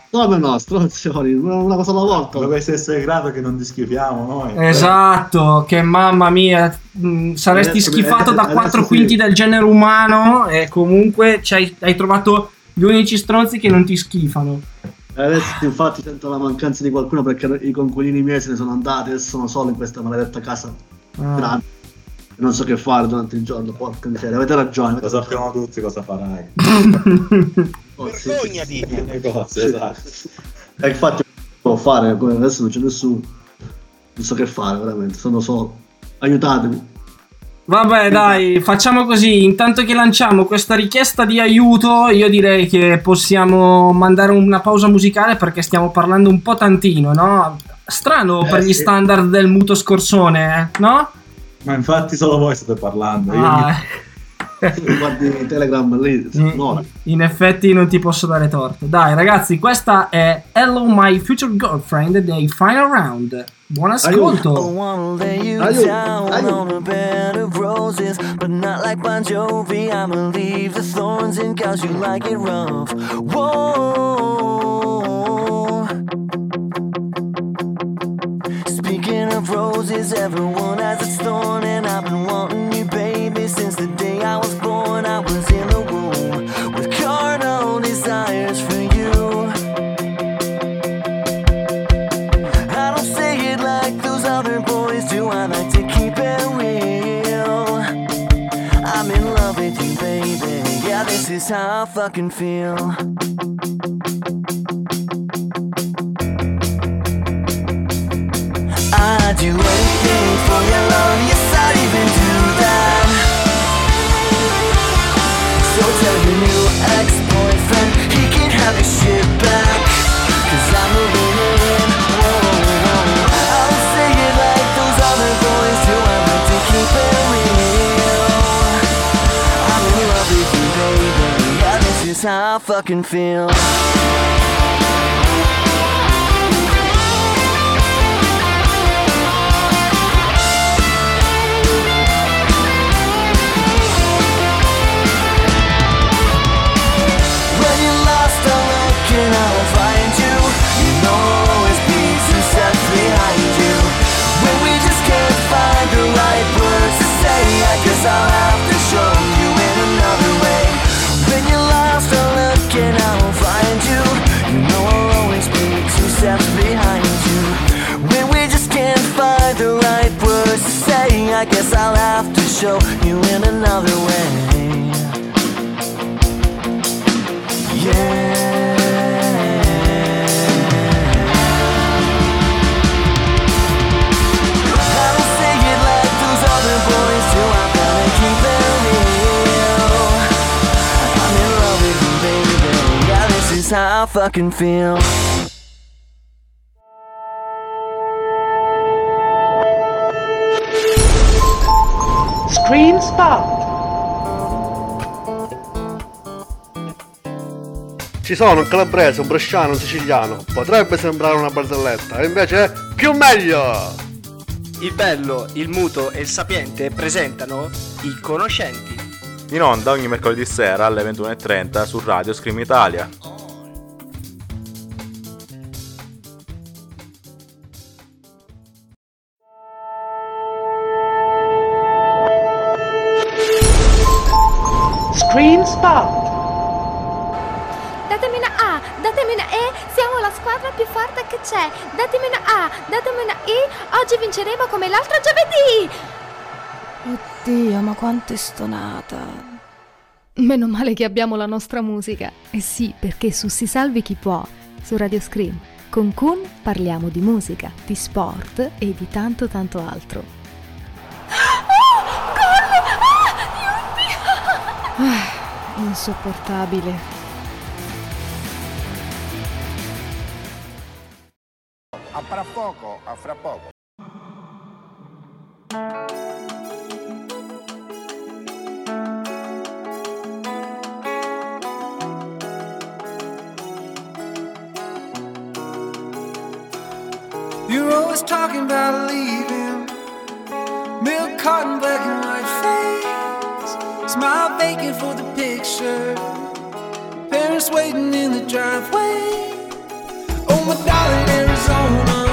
Come no, stronzioni, una cosa alla volta. Dovresti essere grato che non ti schifiamo noi. Esatto, che mamma mia, mh, saresti adesso, schifato adesso, da quattro sì. quinti del genere umano e comunque hai, hai trovato gli unici stronzi che non ti schifano. Adesso infatti sento la mancanza di qualcuno perché i coinquilini miei se ne sono andati e sono solo in questa maledetta casa ah. grande. Non so che fare durante il giorno, porca miseria, avete ragione. Lo sappiamo tutti cosa farai. Oh, sì, vergognati sì, sì. cose, sì. esatto. E infatti può fare, adesso non c'è nessuno, non so che fare veramente, sono solo, aiutatemi. Vabbè dai, facciamo così, intanto che lanciamo questa richiesta di aiuto io direi che possiamo mandare una pausa musicale perché stiamo parlando un po' tantino, no? Strano eh, per gli sì. standard del muto scorsone, eh? No? Ma infatti solo voi state parlando, ah. io... guardi Telegram lì, in, in effetti non ti posso dare torto. Dai ragazzi, questa è Hello My Future Girlfriend dei Final Round. Buon ascolto. I wanna lay you down on a bed of roses, but not like Bon Jovi. I'ma leave the thorns in cause you like it rough. Whoa. Speaking of roses, everyone has its thorn, and I've been wanting you, baby, since the day I was born. I was in the womb with God. I'm in love with you, baby. Yeah, this is how I fucking feel. I'd do anything for your love. Yes, I'd even do that. So tell your new ex-boyfriend he can have his shit back, 'cause I'm moving it in. Whoa, whoa, whoa. I'll say it like those other boys do. I like to keep it real. I'm in love with you, baby. Yeah, this is how I fucking feel. I'll have to show you in another way. When you're lost or looking, I will find you. You know I'll always be two steps behind you. When we just can't find the right words to say, I guess I'll have to show you in another way. Yeah. I don't say it like those other boys do. I keep it real. I'm in love with you, baby. Yeah, this is how I fucking feel. Screen Spot. Ci sono un calabrese, un bresciano, un siciliano. Potrebbe sembrare una barzelletta, invece è più meglio. Il bello, il muto e il sapiente presentano I conoscenti. In onda ogni mercoledì sera alle ventuno e trenta su Radio Scream Italia. Screen Spot. Datemi una A, datemi una E, siamo la squadra più forte che c'è. Datemi una A, datemi una I, oggi vinceremo come l'altro giovedì. Oddio, ma quanto è stonata. Meno male che abbiamo la nostra musica. Eh sì, perché su Si Salvi Chi Può, su Radio Scream, con Kun parliamo di musica, di sport e di tanto tanto altro. Oh, Kun! Ah, ah, insopportabile. A fra poco, a fra poco. You're always talking about leaving. Milk carton, black and white face. Smile vacant for the picture. Parents waiting in the driveway. Oh my darling Arizona,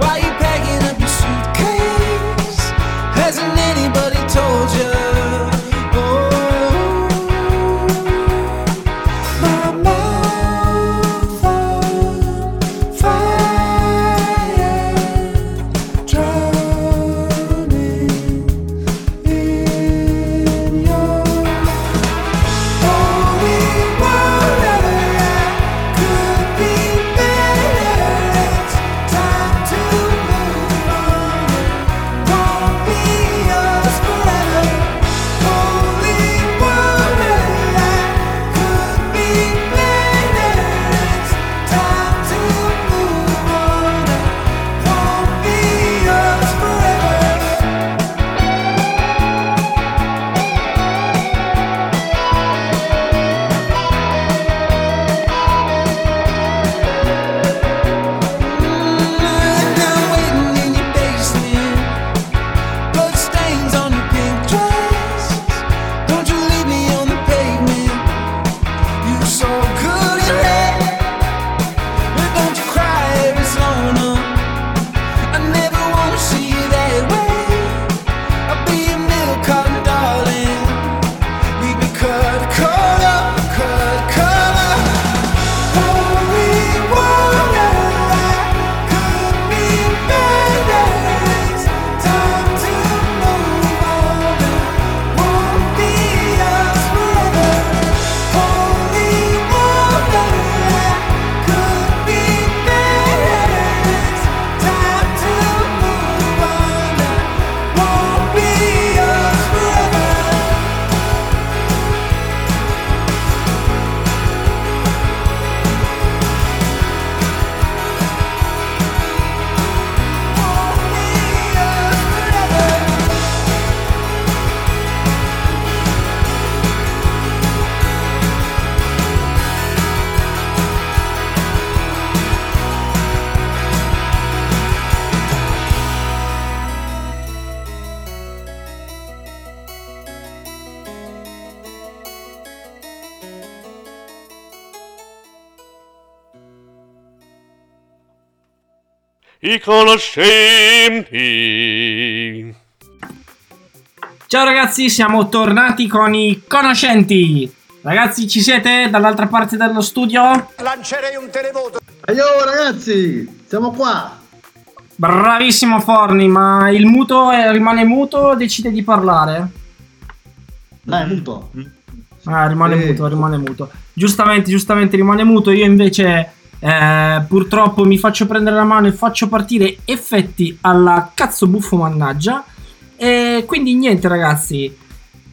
why you packing up your suitcase? Hasn't anybody told you? Oh, my mouth on fire, drowning in your. All we were ever at i conoscenti. Ciao ragazzi, siamo tornati con i conoscenti. Ragazzi, ci siete dall'altra parte dello studio? Lancerei un televoto. Aio ragazzi, siamo qua. Bravissimo Forni, ma il muto è, rimane muto o decide di parlare? Dai, muto. Ah, rimane eh. muto, rimane muto. Giustamente, giustamente rimane muto. Io invece eh, purtroppo mi faccio prendere la mano e faccio partire effetti alla cazzo buffo mannaggia. E quindi niente ragazzi,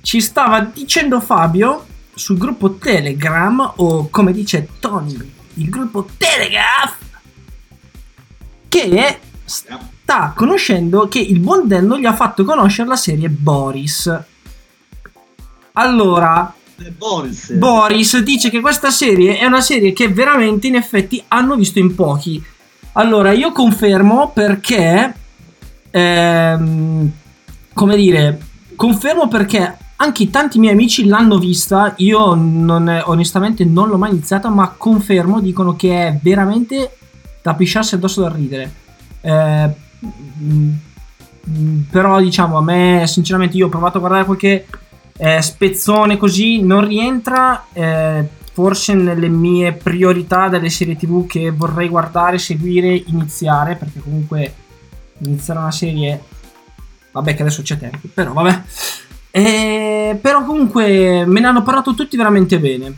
ci stava dicendo Fabio sul gruppo Telegram, o come dice Tony, il gruppo Telegraph, che sta conoscendo, che il buon Denno gli ha fatto conoscere la serie Boris. Allora Boris. Boris dice che questa serie è una serie che veramente in effetti hanno visto in pochi. Allora io confermo, perché ehm, come dire, confermo perché anche tanti miei amici l'hanno vista. Io non, onestamente non l'ho mai iniziata, ma confermo, dicono che è veramente da pisciarsi addosso dal ridere. Eh, però diciamo, a me sinceramente, io ho provato a guardare qualche eh, spezzone così, non rientra eh, forse nelle mie priorità delle serie tv che vorrei guardare, seguire, iniziare, perché comunque iniziare una serie, vabbè che adesso c'è tempo, però vabbè. Eh, però comunque me ne hanno parlato tutti veramente bene.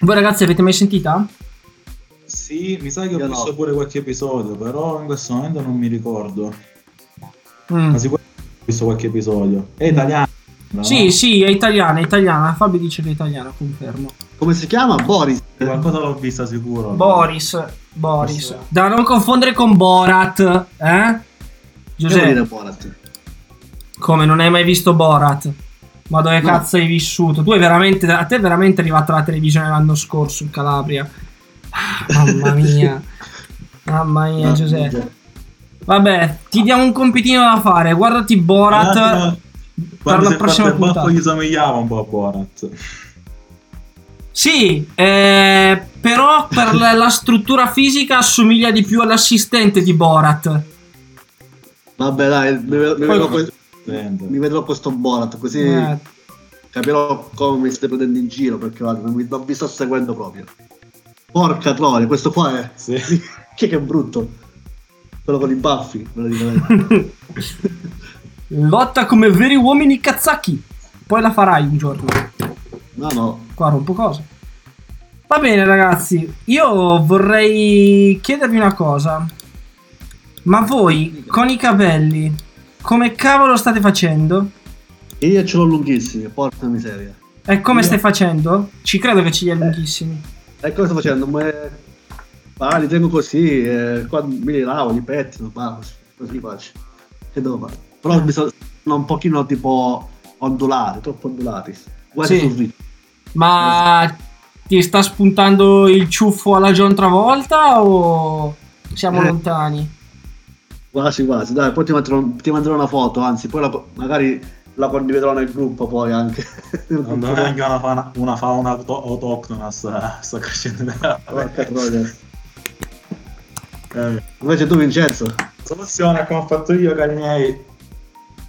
Voi ragazzi avete mai sentita? Sì, mi sa che io ho visto no. pure qualche episodio, però in questo momento non mi ricordo. Mm. Ma sicuramente ho visto qualche episodio. È italiana? No? Sì, sì, è italiana, è italiana. Fabio dice che è italiana, confermo. Come si chiama? Boris. Qualcosa l'ho vista sicuro. Boris, no? Boris. Boris. Da non confondere con Borat, eh? Giuseppe. Borat. Come, non hai mai visto Borat? Ma dove no. cazzo hai vissuto? Tu hai veramente, a te è veramente arrivata la televisione l'anno scorso in Calabria. Ah, mamma mia. Mamma mia, Giuseppe. Vabbè, ti diamo un compitino da fare. Guardati Borat ah, per la prossima puntata. Poi gli somigliava un po' a Borat. Sì, eh, però per la struttura fisica assomiglia di più all'assistente di Borat. Vabbè, dai, mi, mi, vedo, questo, mi vedrò questo Borat così eh. capirò come mi stai prendendo in giro, perché guarda, non, mi, non mi sto seguendo proprio. Porca troia, questo qua è sì. che è brutto, quello con i baffi praticamente. Lotta come veri uomini kazaki, poi la farai un giorno. No no, qua rompo cose. Va bene ragazzi, io vorrei chiedervi una cosa. Ma voi con i capelli come cavolo state facendo? Io ce l'ho lunghissimi, porca miseria. E come io... stai facendo? Ci credo che ce li hai eh. lunghissimi. E cosa sto facendo? Ma ah, li tengo così, eh, qua mi lavo, li pettino, ma così faccio. Che devo fare? Però mi sono un pochino tipo ondulati, troppo ondulati. Guarda sì. sul ritmo. Ma ti sta spuntando il ciuffo alla John Travolta o siamo eh. lontani? Quasi quasi, dai, poi ti manderò, ti manderò una foto, anzi, poi la, magari la condividerò nel gruppo poi anche. Non è anche una fauna, una fauna autoctona sta, sta crescendo. eh. Invece tu Vincenzo? La soluzione come ho fatto io, cari miei,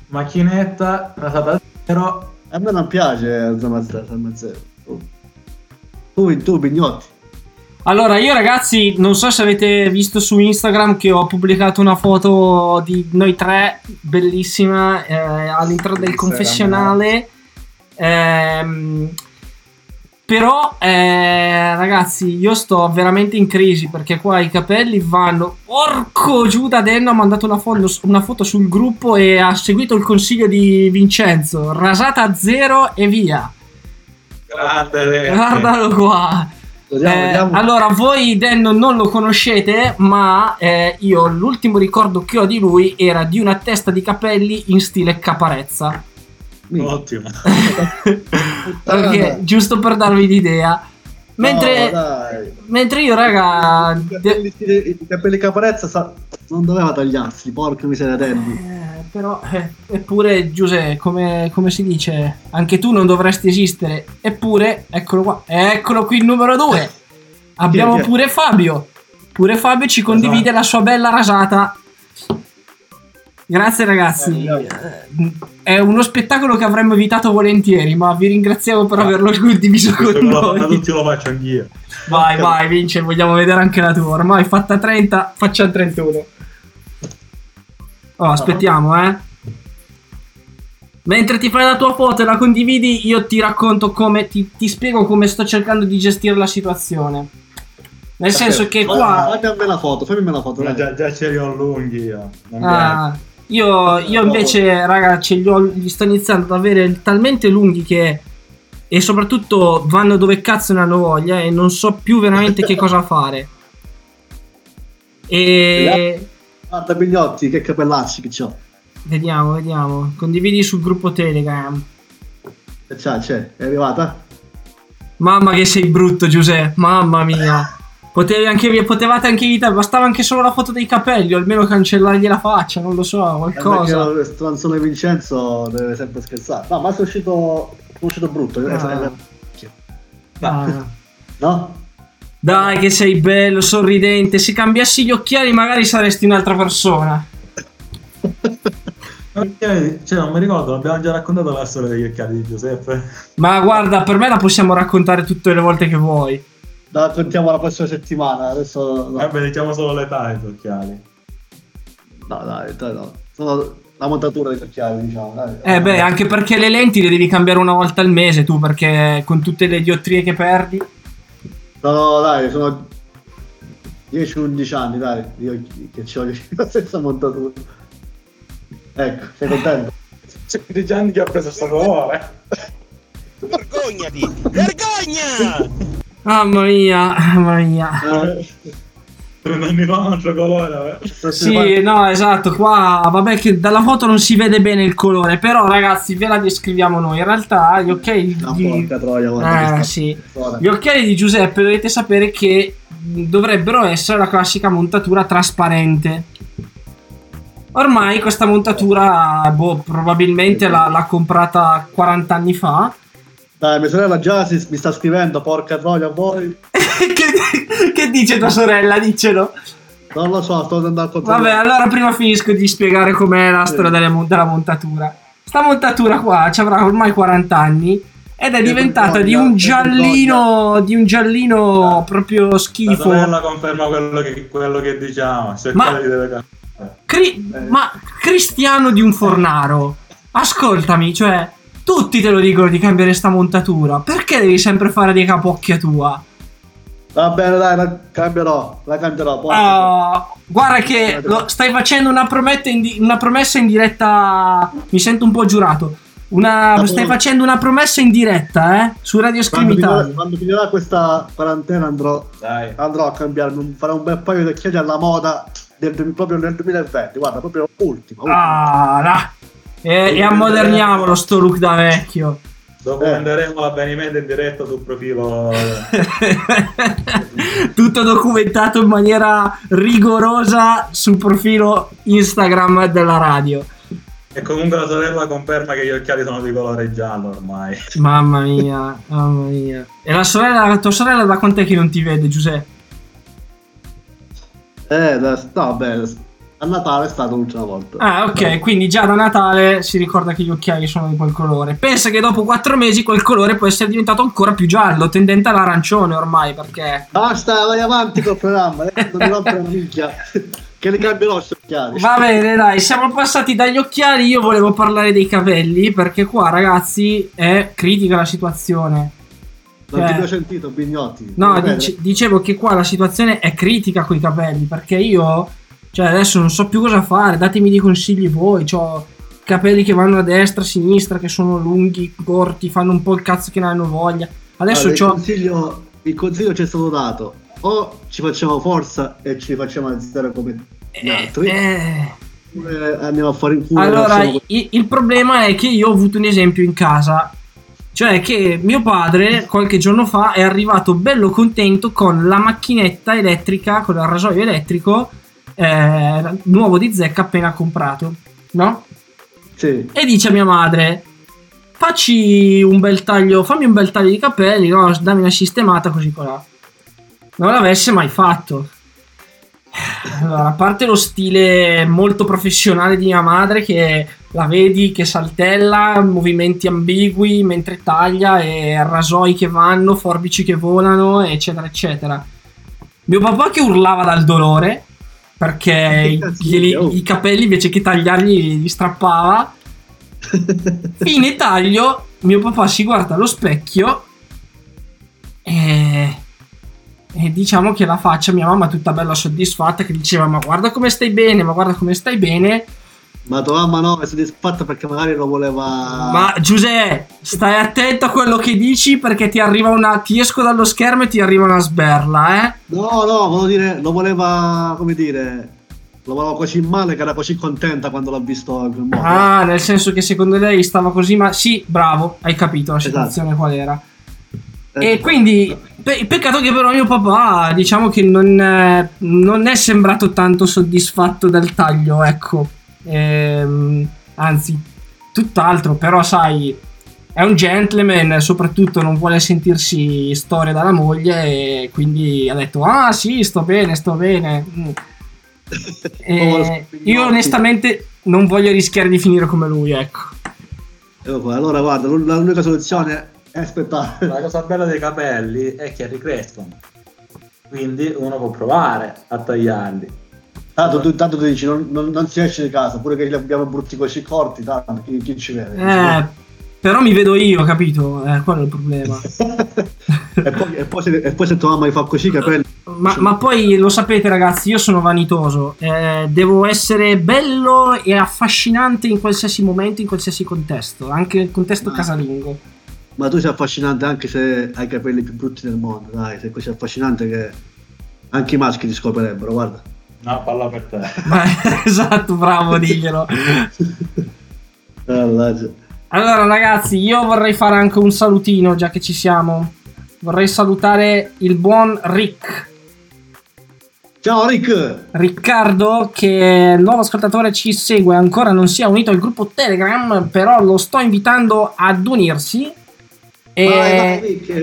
macchinetta, rasata a zero. A me non piace zona zero. Tu, tu Pignotti. Allora io ragazzi, non so se avete visto su Instagram che ho pubblicato una foto di noi tre, bellissima, eh, all'interno del confessionale, eh, però eh, ragazzi io sto veramente in crisi, perché qua i capelli vanno, orco Giuda. Denno ha mandato una foto, una foto sul gruppo e ha seguito il consiglio di Vincenzo, rasata a zero e via. Grande, guardalo qua. Vediamo, eh, vediamo. Allora voi Denno non lo conoscete, ma eh, io l'ultimo ricordo che ho di lui era di una testa di capelli in stile Caparezza. Ottimo. Perché, giusto per darvi l'idea, mentre, no, mentre io raga i capelli, de- i capelli Caparezza sa- non doveva tagliarsi, porca miseria Denno, eh, però eh, eppure Giuseppe, come, come si dice, anche tu non dovresti esistere, eppure eccolo qua, eccolo qui il numero due. Abbiamo chi è, chi è? Pure Fabio Pure Fabio ci condivide esatto. la sua bella rasata. Grazie ragazzi, è uno spettacolo che avremmo evitato volentieri, ma vi ringraziamo per averlo condiviso con noi. Non te lo faccio anch'io. Vai, vai, Vince, vogliamo vedere anche la tua. Ormai fatta trenta, facciamo trentuno. Oh, aspettiamo, eh. Mentre ti fai la tua foto e la condividi, io ti racconto come, ti, ti spiego come sto cercando di gestire la situazione. Nel sì, senso che qua... Fammi la foto, fammi la foto. Già, già ce li ho lunghi io. Ah... Io, io invece, raga, ce li, ho, li sto iniziando ad avere talmente lunghi che, e soprattutto vanno dove cazzo ne hanno voglia, e non so più veramente che cosa fare. E guarda Bigliotti, che capellacci che c'ho. Vediamo, vediamo. Condividi sul gruppo Telegram. C'è, c'è, è arrivata? Mamma che sei brutto, Giuseppe, mamma mia. Potevi anche, potevate anche evitare, bastava anche solo la foto dei capelli, o almeno cancellargli la faccia, non lo so, qualcosa. Perché Stranzone Vincenzo deve sempre scherzare. No, ma sono uscito, sono uscito brutto. Ah. Ah. No? Dai che sei bello, sorridente, se cambiassi gli occhiali magari saresti un'altra persona. Ok, cioè non mi ricordo, abbiamo già raccontato la storia degli occhiali di Giuseppe. Ma guarda, per me la possiamo raccontare tutte le volte che vuoi. La raccontiamo la prossima settimana. Adesso no. Eh beh, diciamo solo l'età degli occhiali. No, dai, dai, no. Solo la montatura degli occhiali, diciamo. Dai. Eh beh, anche perché le lenti le devi cambiare una volta al mese tu, perché con tutte le diottrie che perdi. No, no, dai, sono dieci undici anni, dai, io che c'ho la stessa montatura. Ecco, sei contento? C'è dieci anni che ho preso sto colore. Vergognati! Vergogna! Mamma mia, mamma mia. Prendermi qua un colore. Sì, no, esatto, qua vabbè che dalla foto non si vede bene il colore, però ragazzi ve la descriviamo noi. In realtà gli occhiali di... Ah, sì. Gli occhiali di Giuseppe dovete sapere che dovrebbero essere la classica montatura trasparente. Ormai questa montatura, boh, probabilmente l'ha, l'ha comprata quaranta anni fa. Dai, mia sorella già si, mi sta scrivendo, porca troia, poi. che, che dice tua sorella? Dicelo. Non lo so, sto andando a contare. Vabbè, allora prima finisco di spiegare com'è la storia della, della montatura. Sta montatura qua ci avrà ormai quaranta anni ed è che diventata di un giallino, di un giallino proprio schifo. La sorella conferma quello che, quello che diciamo. Ma, deve... cri- eh. ma Cristiano di un Fornaro, ascoltami, cioè... Tutti te lo dicono di cambiare sta montatura. Perché devi sempre fare dei capocchia tua? Va bene, dai, la cambierò. La cambierò. Poi uh, guarda che lo, stai facendo una, in, una promessa in diretta. Mi sento un po' giurato. Una, stai facendo una promessa in diretta, eh? Su Radio Scream Italia. Quando finirà questa quarantena andrò, dai. andrò a cambiarmi. Farò un bel paio di occhiali alla moda del, proprio nel duemilaventi. Guarda, proprio ultimo. ultimo. Ah, là. E, e ammoderniamolo sto look da vecchio. Dopo eh. manderemo l'avvenimento in diretta sul profilo. Tutto documentato in maniera rigorosa sul profilo Instagram della radio. E comunque la sorella conferma che gli occhiali sono di colore giallo ormai. Mamma mia, mamma mia. E la sorella, la tua sorella da quant'è che non ti vede, Giuseppe? Eh, sta bene. A Natale è stato l'ultima volta. Ah, ok, no. Quindi già da Natale si ricorda che gli occhiali sono di quel colore. Pensa che dopo quattro mesi quel colore può essere diventato ancora più giallo, tendente all'arancione ormai, perché... Basta, vai avanti col programma, non mi rompere la minchia, che li cambierò gli occhiali. Va bene, dai, siamo passati dagli occhiali, io volevo parlare dei capelli, perché qua, ragazzi, è critica la situazione. Non cioè... ti ho sentito, Bignotti. No, dice- dicevo che qua la situazione è critica coi capelli, perché io... Cioè adesso non so più cosa fare, datemi dei consigli voi, c'ho capelli che vanno a destra, a sinistra, che sono lunghi, corti, fanno un po' il cazzo che ne hanno voglia. Adesso allora, c'ho... Il consiglio, il consiglio ci è stato dato, o ci facciamo forza e ci facciamo alzare come gli eh, altri, eh... oppure andiamo a fare in culo. Allora, facciamo... il, il problema è che io ho avuto un esempio in casa, cioè che mio padre qualche giorno fa è arrivato bello contento con la macchinetta elettrica, con il rasoio elettrico, Eh, nuovo di zecca appena comprato, no? Sì. E dice a mia madre: facci un bel taglio, fammi un bel taglio di capelli, no? Dammi una sistemata così colà. Non l'avesse mai fatto. Allora, a parte lo stile molto professionale di mia madre, che la vedi che saltella, movimenti ambigui mentre taglia, e rasoi che vanno, forbici che volano, eccetera eccetera. Mio papà che urlava dal dolore perché gli, i capelli invece che tagliargli li strappava. Fine taglio, mio papà si guarda allo specchio e... e diciamo che la faccia, mia mamma tutta bella soddisfatta, che diceva: ma guarda come stai bene, ma guarda come stai bene. Ma tua mamma no, è soddisfatta perché magari lo voleva... Ma Giuseppe, stai attento a quello che dici, perché ti arriva una... ti esco dallo schermo e ti arriva una sberla, eh? No, no, volevo dire, lo voleva, come dire... lo voleva così male che era così contenta quando l'ha visto. Ah, nel senso che secondo lei stava così, ma... Sì, bravo, hai capito la situazione, esatto, qual era. E quindi pe- peccato che però mio papà, diciamo che non, eh, non è sembrato tanto soddisfatto dal taglio, ecco, ehm, anzi tutt'altro. Però sai, è un gentleman, soprattutto non vuole sentirsi storie dalla moglie, e quindi ha detto: ah sì, sto bene, sto bene. mm. E io onestamente non voglio rischiare di finire come lui, ecco. Allora guarda, l'unica soluzione... Aspetta, la cosa bella dei capelli è che ricrescono, quindi uno può provare a tagliarli. Tanto tu, tanto tu dici non, non, non si esce di casa, pure che li abbiamo brutti così corti, tanto chi, chi ci vede? Eh, però mi vedo io, capito? Eh, quello è il problema. e, poi, e, poi se, e poi se tua mamma mi fa così i capelli... Ma, ma poi lo sapete ragazzi, io sono vanitoso, eh, devo essere bello e affascinante in qualsiasi momento, in qualsiasi contesto, anche nel contesto ah. casalingo. Ma tu sei affascinante anche se hai i capelli più brutti del mondo, dai, sei così affascinante che anche i maschi ti scoprirebbero, guarda. No, palla per te. Beh, esatto, bravo, diglielo. Allora ragazzi, io vorrei fare anche un salutino, già che ci siamo. Vorrei salutare il buon Rick. Ciao Rick! Riccardo, che è nuovo ascoltatore, ci segue, ancora non si è unito al gruppo Telegram, però lo sto invitando ad unirsi. E, vai, vai, che,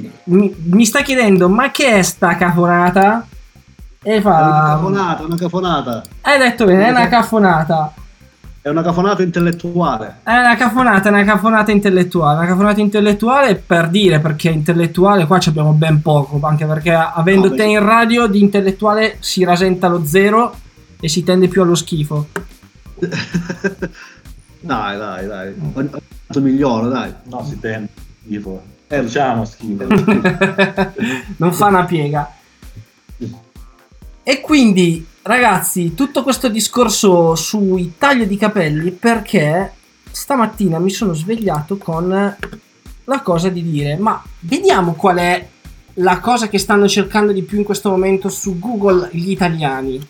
e mi, mi sta chiedendo: ma che è sta cafonata? E fa: è una cafonata, una cafonata. Hai detto bene, è una cafonata. È una cafonata intellettuale. È una cafonata, una cafonata intellettuale. Una cafonata intellettuale per dire, perché intellettuale qua ci abbiamo ben poco, anche perché avendo no, te in radio di intellettuale si rasenta lo zero e si tende più allo schifo. Dai, dai, dai. Migliora, dai. No, si tende schifo. Eh, diciamo schifo. Non fa una piega. E quindi, ragazzi, tutto questo discorso sui tagli di capelli, perché stamattina mi sono svegliato con la cosa di dire: ma vediamo qual è la cosa che stanno cercando di più in questo momento su Google gli italiani.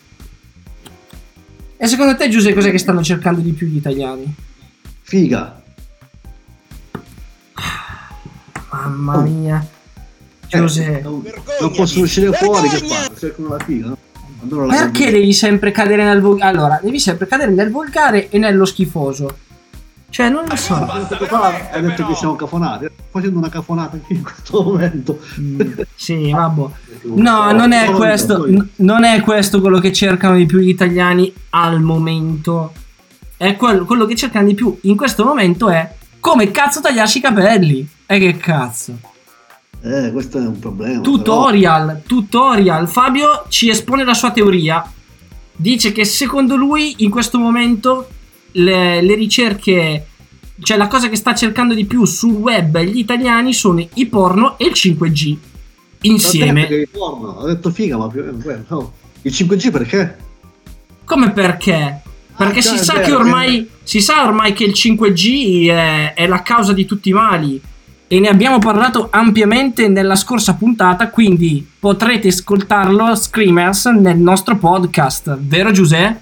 E secondo te, Giuseppe, cos'è che stanno cercando di più gli italiani? Figa. Mamma oh. mia. Giuseppe, non, non posso uscire vergogna. fuori, che fanno? Cercano la figa. Allora la Perché cambiare. devi sempre cadere nel volgare? Allora, devi sempre cadere nel volgare e nello schifoso. Cioè, non lo so. Hai detto, qua, hai detto che siamo cafonati. Facendo una cafonata in questo momento. Mm, sì, vabbè. No, non è questo. N- non è questo quello che cercano di più gli italiani al momento. È quello, quello che cercano di più in questo momento è come cazzo tagliarsi i capelli. E eh, che cazzo. Eh, questo è un problema. Tutorial, però. tutorial. Fabio ci espone la sua teoria. Dice che secondo lui in questo momento le, le ricerche, cioè la cosa che sta cercando di più sul web gli italiani, sono i porno e il cinque G insieme. Che il porno, ho detto figa, ma più, no. Il cinque G perché? Come perché? Perché ah, si sa vero, che ormai che... si sa ormai che il cinque G è, è la causa di tutti i mali. E ne abbiamo parlato ampiamente nella scorsa puntata, quindi potrete ascoltarlo, Screamers, nel nostro podcast. Vero Giuseppe?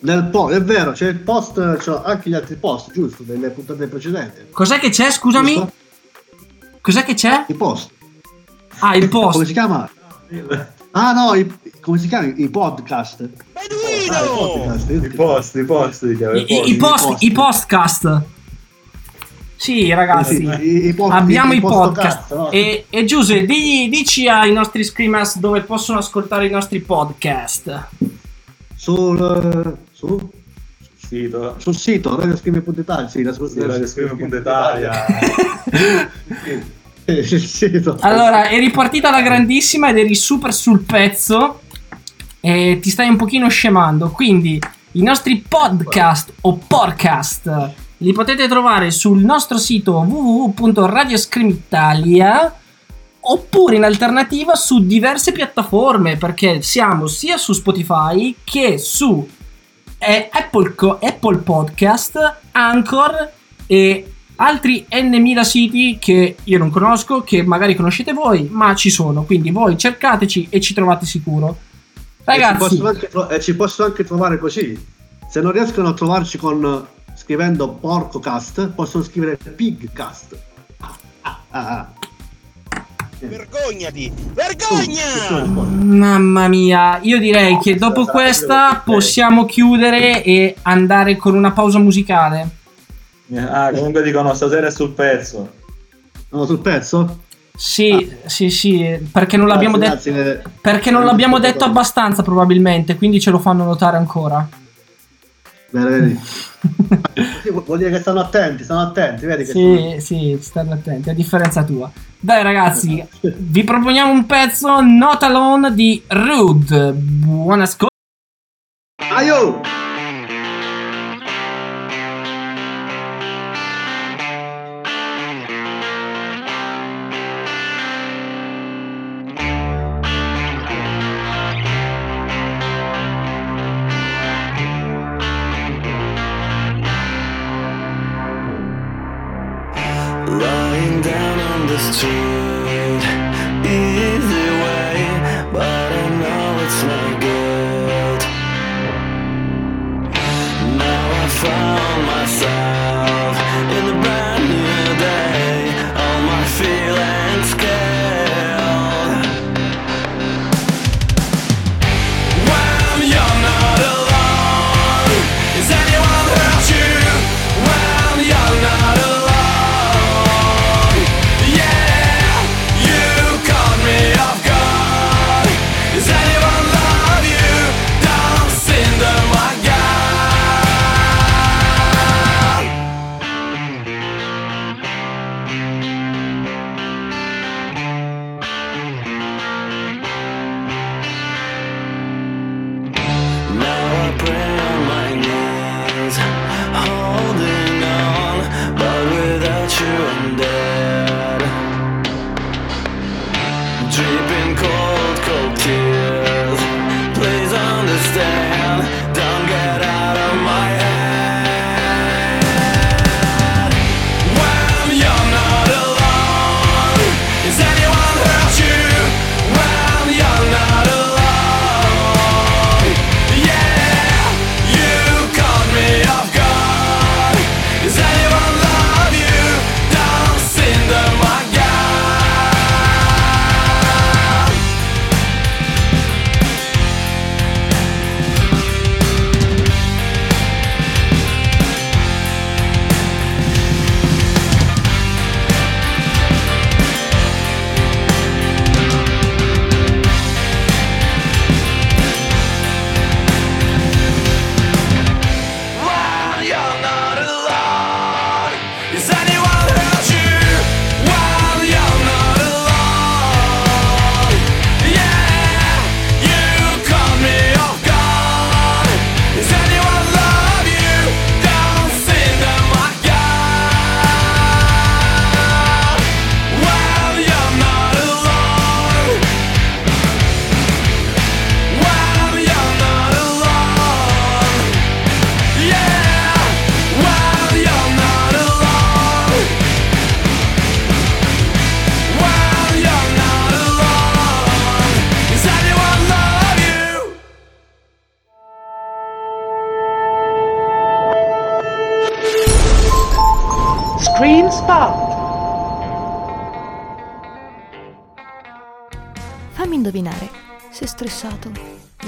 Nel po- è vero, c'è il post, c'è anche gli altri post, giusto, delle puntate precedenti. Cos'è che c'è, scusami? Giusto? Cos'è che c'è? Il post. Ah, il post. Come si chiama? Ah no, i, come si chiama? I podcast. Beduino! Ah, I podcast, i post, i post. I, I, I, post, I podcast. Sì, ragazzi, sì, i, i post, abbiamo i, i podcast. Cazzo, no? E, e Giuse, digli, dici ai nostri screamers dove possono ascoltare i nostri podcast. Sul, su, sul sito, sul sito radio scream punto italia. Sì, la scusa, sì, radio scream punto italia. Il sito. Allora, è ripartita la grandissima ed eri super sul pezzo e ti stai un pochino scemando, quindi i nostri podcast o podcast li potete trovare sul nostro sito w w w punto radio scream italia oppure in alternativa su diverse piattaforme, perché siamo sia su Spotify che su eh, Apple, Apple Podcast, Anchor e altri n mila siti che io non conosco, che magari conoscete voi, ma ci sono, quindi voi cercateci e ci trovate sicuro, ragazzi. E ci possono anche, tro- e ci possono anche trovare così, se non riescono a trovarci con... scrivendo porcocast, possono scrivere pigcast. Ah, ah, ah. Vergognati, vergogna! Oh, mamma mia, io direi che dopo questa possiamo chiudere e andare con una pausa musicale. Ah, comunque dicono stasera è sul pezzo. No, sul pezzo? Sì, ah. sì, sì, perché non l'abbiamo detto, perché non l'abbiamo detto abbastanza probabilmente, quindi ce lo fanno notare ancora. Vedi. Vuol dire che stanno attenti, stanno attenti, vedi che sì, sono... sì, stanno attenti, a differenza tua. Dai ragazzi, vi proponiamo un pezzo, Not Alone di Rude. Buon ascolto. Aio!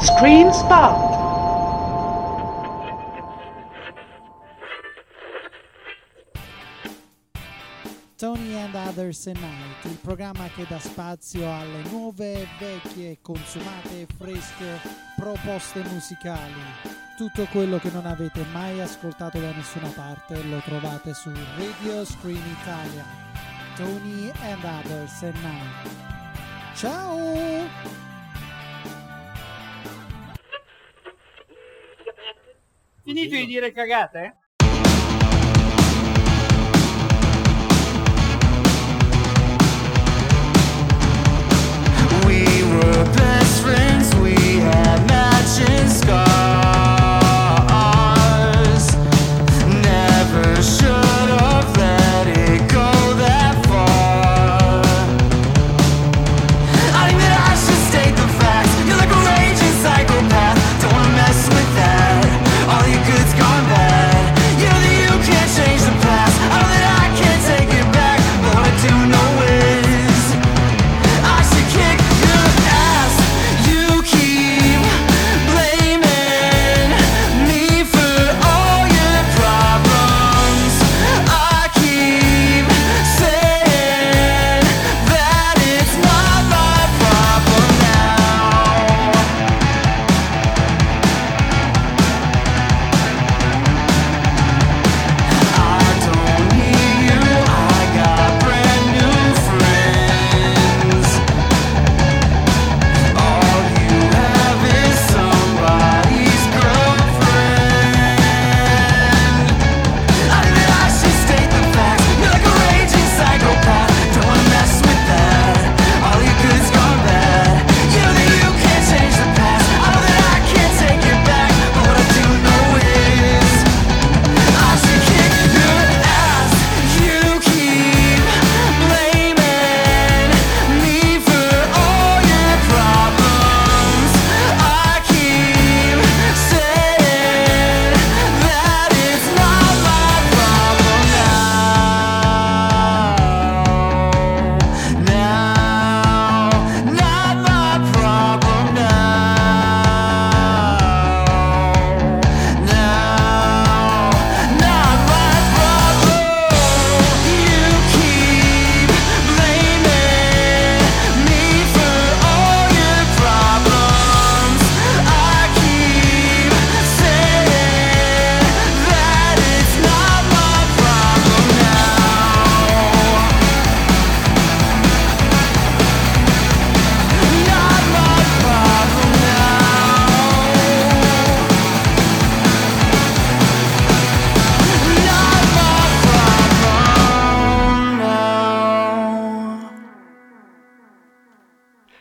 Screen Spot! Tony and Others Tonight, il programma che dà spazio alle nuove, vecchie, consumate e fresche proposte musicali. Tutto quello che non avete mai ascoltato da nessuna parte lo trovate su Radio Scream Italia. Tony and Others Tonight. Ciao! Finito di dire cagate?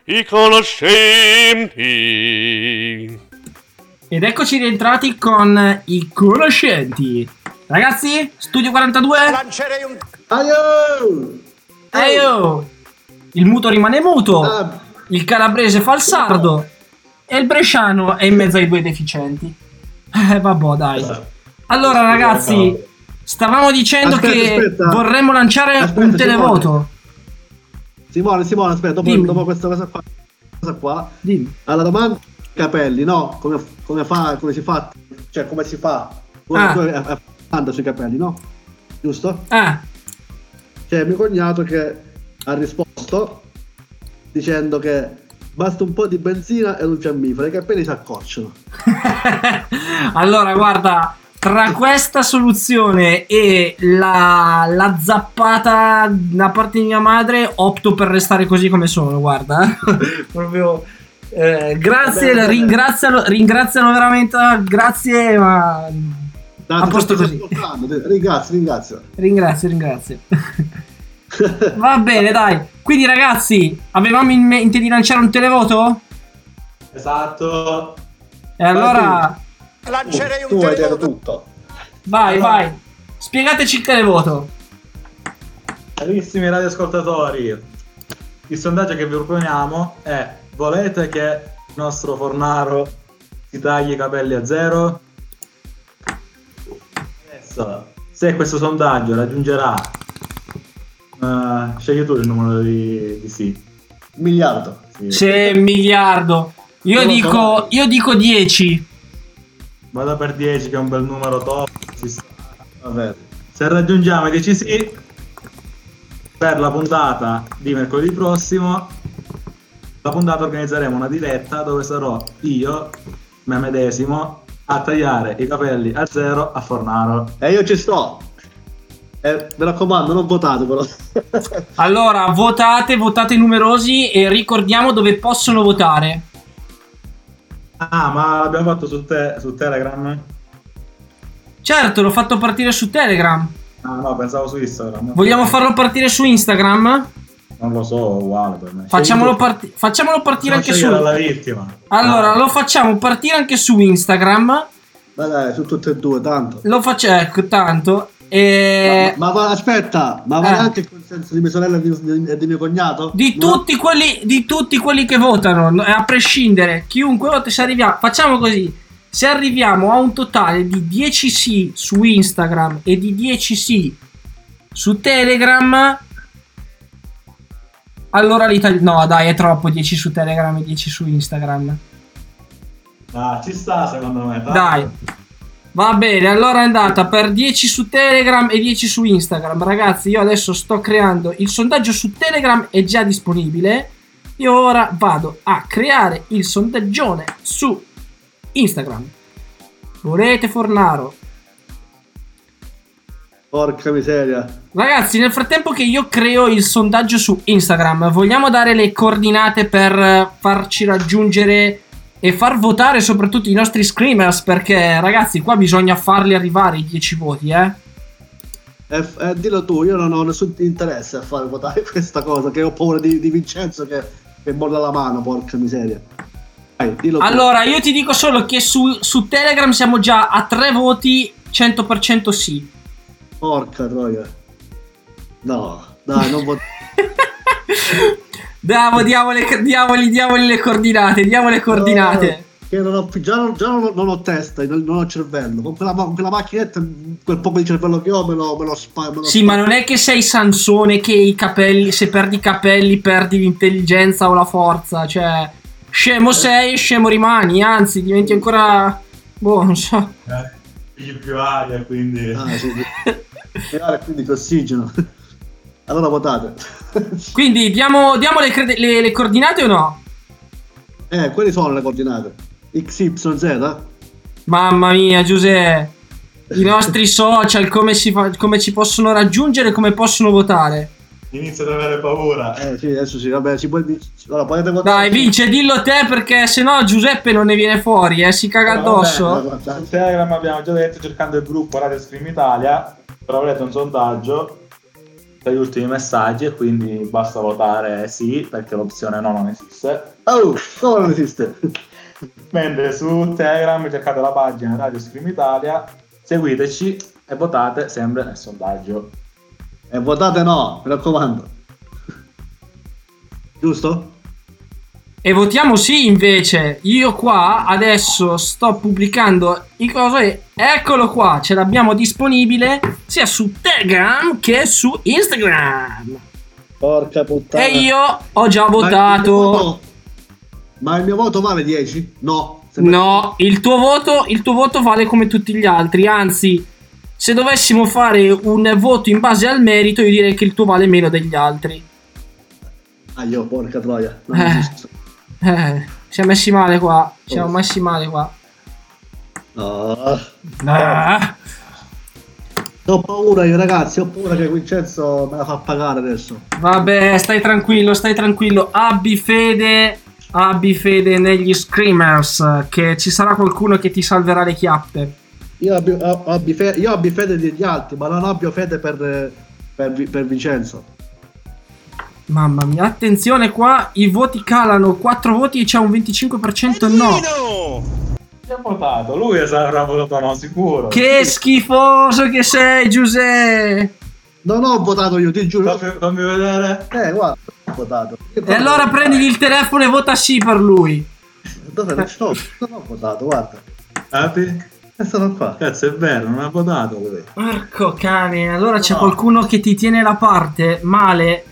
I conoscenti. Ed eccoci rientrati con i conoscenti. Ragazzi, Studio quarantadue. Lancerei un... Aio! Aio! Il muto rimane muto. Ah. Il calabrese fa il sardo. E il bresciano è in mezzo ai due deficienti. Eh, vabbè, dai. Allora, ragazzi, stavamo dicendo aspetta, che aspetta. vorremmo lanciare aspetta, un televoto. Simone, Simone, aspetta, dopo, dopo questa cosa qua, cosa qua alla domanda capelli, no? Come, come fa, come si fa, cioè come si fa? Ah. Una domanda sui capelli, no? Giusto? Ah. C'è mio cognato che ha risposto dicendo che basta un po' di benzina e un fiammifero, i capelli si accorciano. Allora, guarda, tra questa soluzione e la, la zappata da parte di mia madre opto per restare così come sono, guarda. Proprio eh, grazie, bene, ringraziano, ringraziano veramente, grazie, ma no, a posto così. Ringrazio, ringrazio. Ringrazio, ringrazio. Va bene, dai. Quindi ragazzi, avevamo in mente di lanciare un televoto? Esatto. E allora lancerei un televoto. Tutto. Vai, allora, vai. Spiegateci il televoto. Carissimi radioascoltatori, il sondaggio che vi proponiamo è: volete che il nostro Fornaro si tagli i capelli a zero? Adesso, se questo sondaggio raggiungerà uh, scegli tu il numero di, di sì. Miliardo. Sì. Se miliardo. Io non dico io dico dieci. Vado per dieci, che è un bel numero top. Vabbè. Se raggiungiamo i dieci sì, per la puntata di mercoledì prossimo, la puntata organizzeremo una diretta dove sarò io, me medesimo, a tagliare i capelli a zero a Fornaro. E io ci sto. Eh, mi raccomando, non votate però. Allora, votate, votate numerosi e ricordiamo dove possono votare. Ah, ma l'abbiamo fatto su, te- su Telegram? Certo, l'ho fatto partire su Telegram. Ah no, pensavo su Instagram. Vogliamo farlo partire su Instagram? Non lo so, uguale per me. Facciamolo, parti- facciamolo partire non anche su la vittima. Allora, ah. lo facciamo partire anche su Instagram. Beh, dai, su tutte e due, tanto. Lo facciamo, ecco, tanto. E... Ma, ma, ma aspetta, ma vale eh. anche il consenso di mia sorella e di, di, di mio cognato? Di, no. tutti quelli, di tutti quelli che votano, a prescindere, chiunque vota, se arriviamo, facciamo così: se arriviamo a un totale di dieci sì su Instagram e di dieci sì su Telegram, allora l'Italia. No, dai, è troppo. dieci su Telegram e dieci su Instagram. Ah, ci sta, secondo me. Dai. dai. Va bene, allora è andata per dieci su Telegram e dieci su Instagram. Ragazzi, io adesso sto creando il sondaggio su Telegram, è già disponibile. Io ora vado a creare il sondaggione su Instagram. Volete Fornaro? Porca miseria. Ragazzi, nel frattempo che io creo il sondaggio su Instagram, vogliamo dare le coordinate per farci raggiungere e far votare soprattutto i nostri screamers, perché ragazzi qua bisogna farli arrivare i dieci voti, eh? eh, eh dillo tu, io non ho nessun interesse a far votare questa cosa, che ho paura di, di Vincenzo che, che molla la mano, porca miseria. Vai, dillo allora tu. Io ti dico solo che su, su Telegram siamo già a tre voti, cento per cento sì. Porca troia. No, dai, non vot- Diamo, diamo le, diamoli, diamoli le coordinate, diamo le coordinate. No, che non ho, già non, già non, ho, non ho testa, non, non ho cervello. Con quella, con quella macchinetta, quel poco di cervello che ho, me lo, me lo sparo. Sì, sp- ma non è che sei Sansone che i capelli, se perdi i capelli perdi l'intelligenza o la forza. Cioè, scemo eh. sei, scemo rimani, anzi, diventi ancora... Boh, non so. Eh, più aria, quindi... Ah, sì, più aria, quindi più ossigeno. Allora votate. Quindi diamo, diamo le, crede- le, le coordinate o no? Eh, quali sono le coordinate? X Y Z? Mamma mia, Giuseppe. I nostri social, come, si fa- come ci possono raggiungere, come possono votare? Inizio ad avere paura. Eh sì, adesso sì, vabbè, si può... Allora, potete votare. Dai, Vince, dillo te, perché sennò Giuseppe non ne viene fuori, eh, si caga addosso. Allora, su Telegram abbiamo già detto, cercando il gruppo Radio Scream Italia, però volete un sondaggio per gli ultimi messaggi e quindi basta votare sì, perché l'opzione no non esiste. Oh, no, non esiste. Mentre su Telegram cercate la pagina Radio Scream Italia, seguiteci e votate sempre nel sondaggio. E votate no, mi raccomando. Giusto? E votiamo sì invece. Io qua adesso sto pubblicando i coso e eccolo qua, ce l'abbiamo disponibile sia su Telegram che su Instagram. Porca puttana. E io ho già votato. Ma il mio voto, il mio voto vale dieci? No. No, il tuo voto, il tuo voto vale come tutti gli altri, anzi, se dovessimo fare un voto in base al merito, io direi che il tuo vale meno degli altri. Ah, io porca troia. Non eh. esiste. Eh, siamo messi male qua. Siamo messi male qua. No. Ah. Ho paura io, ragazzi. Ho paura che Vincenzo me la fa pagare adesso. Vabbè, stai tranquillo, stai tranquillo. Abbi fede, abbi fede negli screamers, che ci sarà qualcuno che ti salverà le chiappe. Io abbi, abbi fede, io abbi fede degli altri, ma non abbio fede per, per, per Vincenzo. Mamma mia, attenzione qua, i voti calano, quattro voti e c'è un venticinque per cento no. ci ha votato, lui avrà votato no, sicuro. Che schifoso che sei, Giuseppe! Non ho votato io, ti giuro. Fammi, fammi vedere. Eh, guarda, ho votato. E allora prendi il telefono e vota sì per lui. Dove lo sto? Non ho votato, guarda. Capi? E sono qua. Cazzo, è vero, non ha votato lui. Porco cane, allora c'è no. qualcuno che ti tiene la parte male.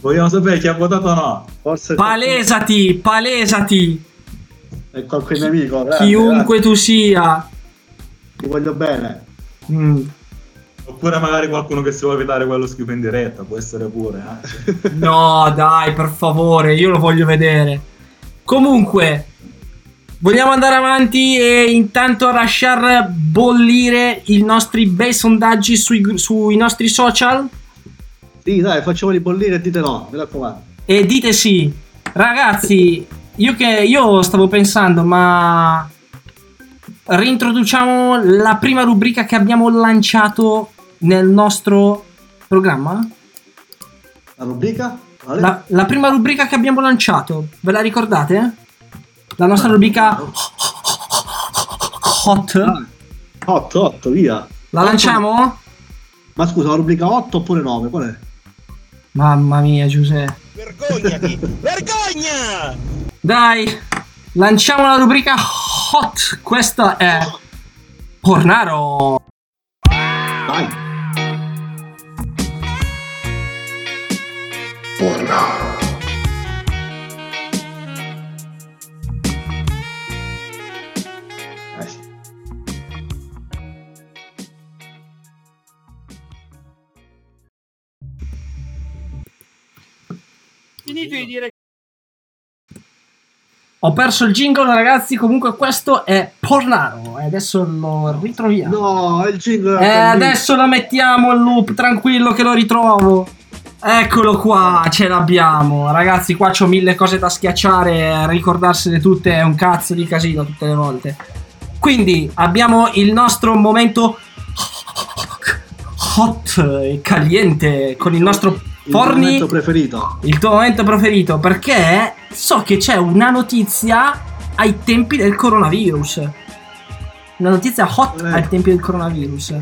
Vogliamo sapere chi ha votato o no? Forse palesati, palesati. È qualche nemico. Grande, chiunque grande. Tu sia. Ti voglio bene. Mm. Oppure magari qualcuno che si vuole vedere quello schifo in diretta, può essere pure. Eh? No, dai, per favore, io lo voglio vedere. Comunque, vogliamo andare avanti e intanto lasciar bollire i nostri bei sondaggi sui, sui nostri social? Sì, dai, facciamoli bollire e dite no, mi raccomando. E dite sì. Ragazzi, io che io stavo pensando, ma reintroduciamo la prima rubrica che abbiamo lanciato nel nostro programma? La rubrica? Vale. La, la prima rubrica che abbiamo lanciato, ve la ricordate? La nostra rubrica Hot Hot, Hot, via. La lanciamo? Ma scusa, la rubrica otto oppure nove, qual è? Mamma mia, Giuseppe. Vergognati, vergogna! Dai, lanciamo la rubrica Hot. Questa è Pornaro. Vai. Pornaro. Finito di dire. Ho perso il jingle, ragazzi. Comunque questo è Pornaro e adesso lo ritroviamo. No, il jingle. E adesso lo mettiamo al loop, tranquillo che lo ritrovo. Eccolo qua, ce l'abbiamo. Ragazzi, qua c'ho mille cose da schiacciare, ricordarsene tutte è un cazzo di casino tutte le volte. Quindi abbiamo il nostro momento hot e caliente con il nostro Forni, il tuo momento preferito. Il tuo momento preferito, perché so che c'è una notizia ai tempi del coronavirus. Una notizia hot ai tempi del coronavirus.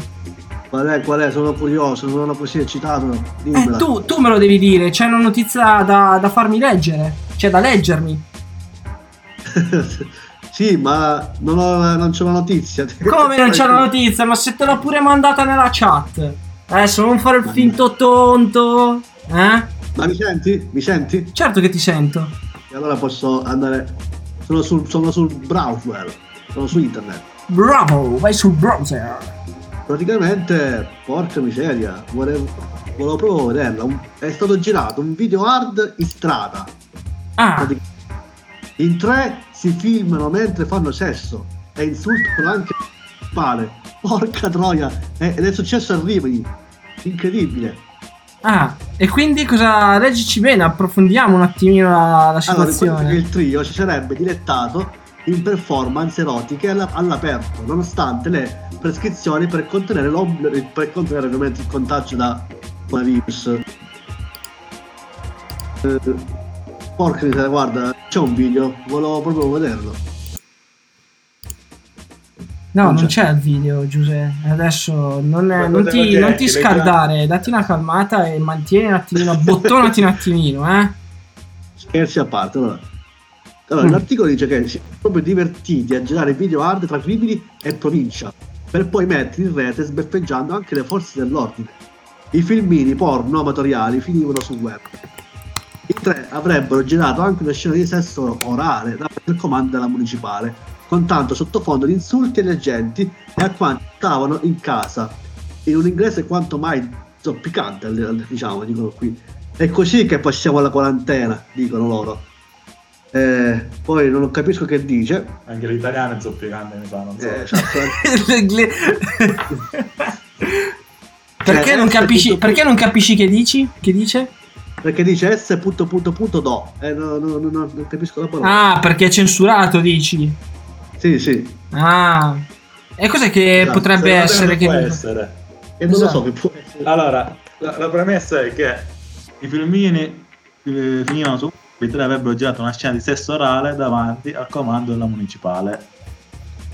Qual è? Qual è? Sono curioso, sono così eccitato. Eh, tu, tu me lo devi dire, c'è una notizia da, da farmi leggere. C'è da leggermi. Sì, ma non, ho, non c'è una notizia. Come non c'è una notizia? Ma se te l'ho pure mandata nella chat. Adesso non fare il finto tonto. Eh? Ma mi senti? Mi senti? Certo che ti sento. E allora posso andare. Sono sul, sono sul browser. Sono su internet. Bravo, vai sul browser. Praticamente, porca miseria, volevo, volevo proprio vederla. Un, è stato girato un video hard in strada. Ah. In tre si filmano mentre fanno sesso e insultano anche il pale. Porca troia, eh, ed è successo a Rimini. Incredibile. Ah, e quindi cosa, leggici bene, approfondiamo un attimino la, la situazione. Allora, il trio ci sarebbe dilettato in performance erotiche all'aperto, nonostante le prescrizioni per contenere per contenere ovviamente il contagio da coronavirus. Eh, porca miseria, guarda, c'è un video, volevo proprio vederlo. No, non c'è, non c'è il video, Giuseppe. Adesso non, è, non ti, non ti scaldare, datti una calmata e mantieni un attimino, bottonati un attimino, eh. Scherzi a parte, allora. Allora, mm. l'articolo dice che si sono proprio divertiti a girare video hard tra Rimini e provincia, per poi mettere in rete sbeffeggiando anche le forze dell'ordine. I filmini porno amatoriali finivano sul web. I tre avrebbero girato anche una scena di sesso orale dal comando della municipale, con tanto sottofondo di insulti e leggenti e a quanti stavano in casa, in un inglese quanto mai zoppicante, diciamo, dicono qui. È così che passiamo alla quarantena, dicono loro. Eh, poi non capisco che dice. Anche l'italiano è zoppicante, mi sa, non so. Eh, certo. Perché, eh, non capisci, punto, perché non capisci che dici? Che dice? Perché dice S punto punto punto do. Eh, no, no, no, no, non capisco la parola. Ah, perché è censurato, dici? Sì, sì. Ah. E cos'è che esatto, potrebbe essere che può essere? E non esatto. lo so che può essere. Allora, la, la premessa è che i filmini eh, finivano su i tre avrebbero girato una scena di sesso orale davanti al comando della municipale.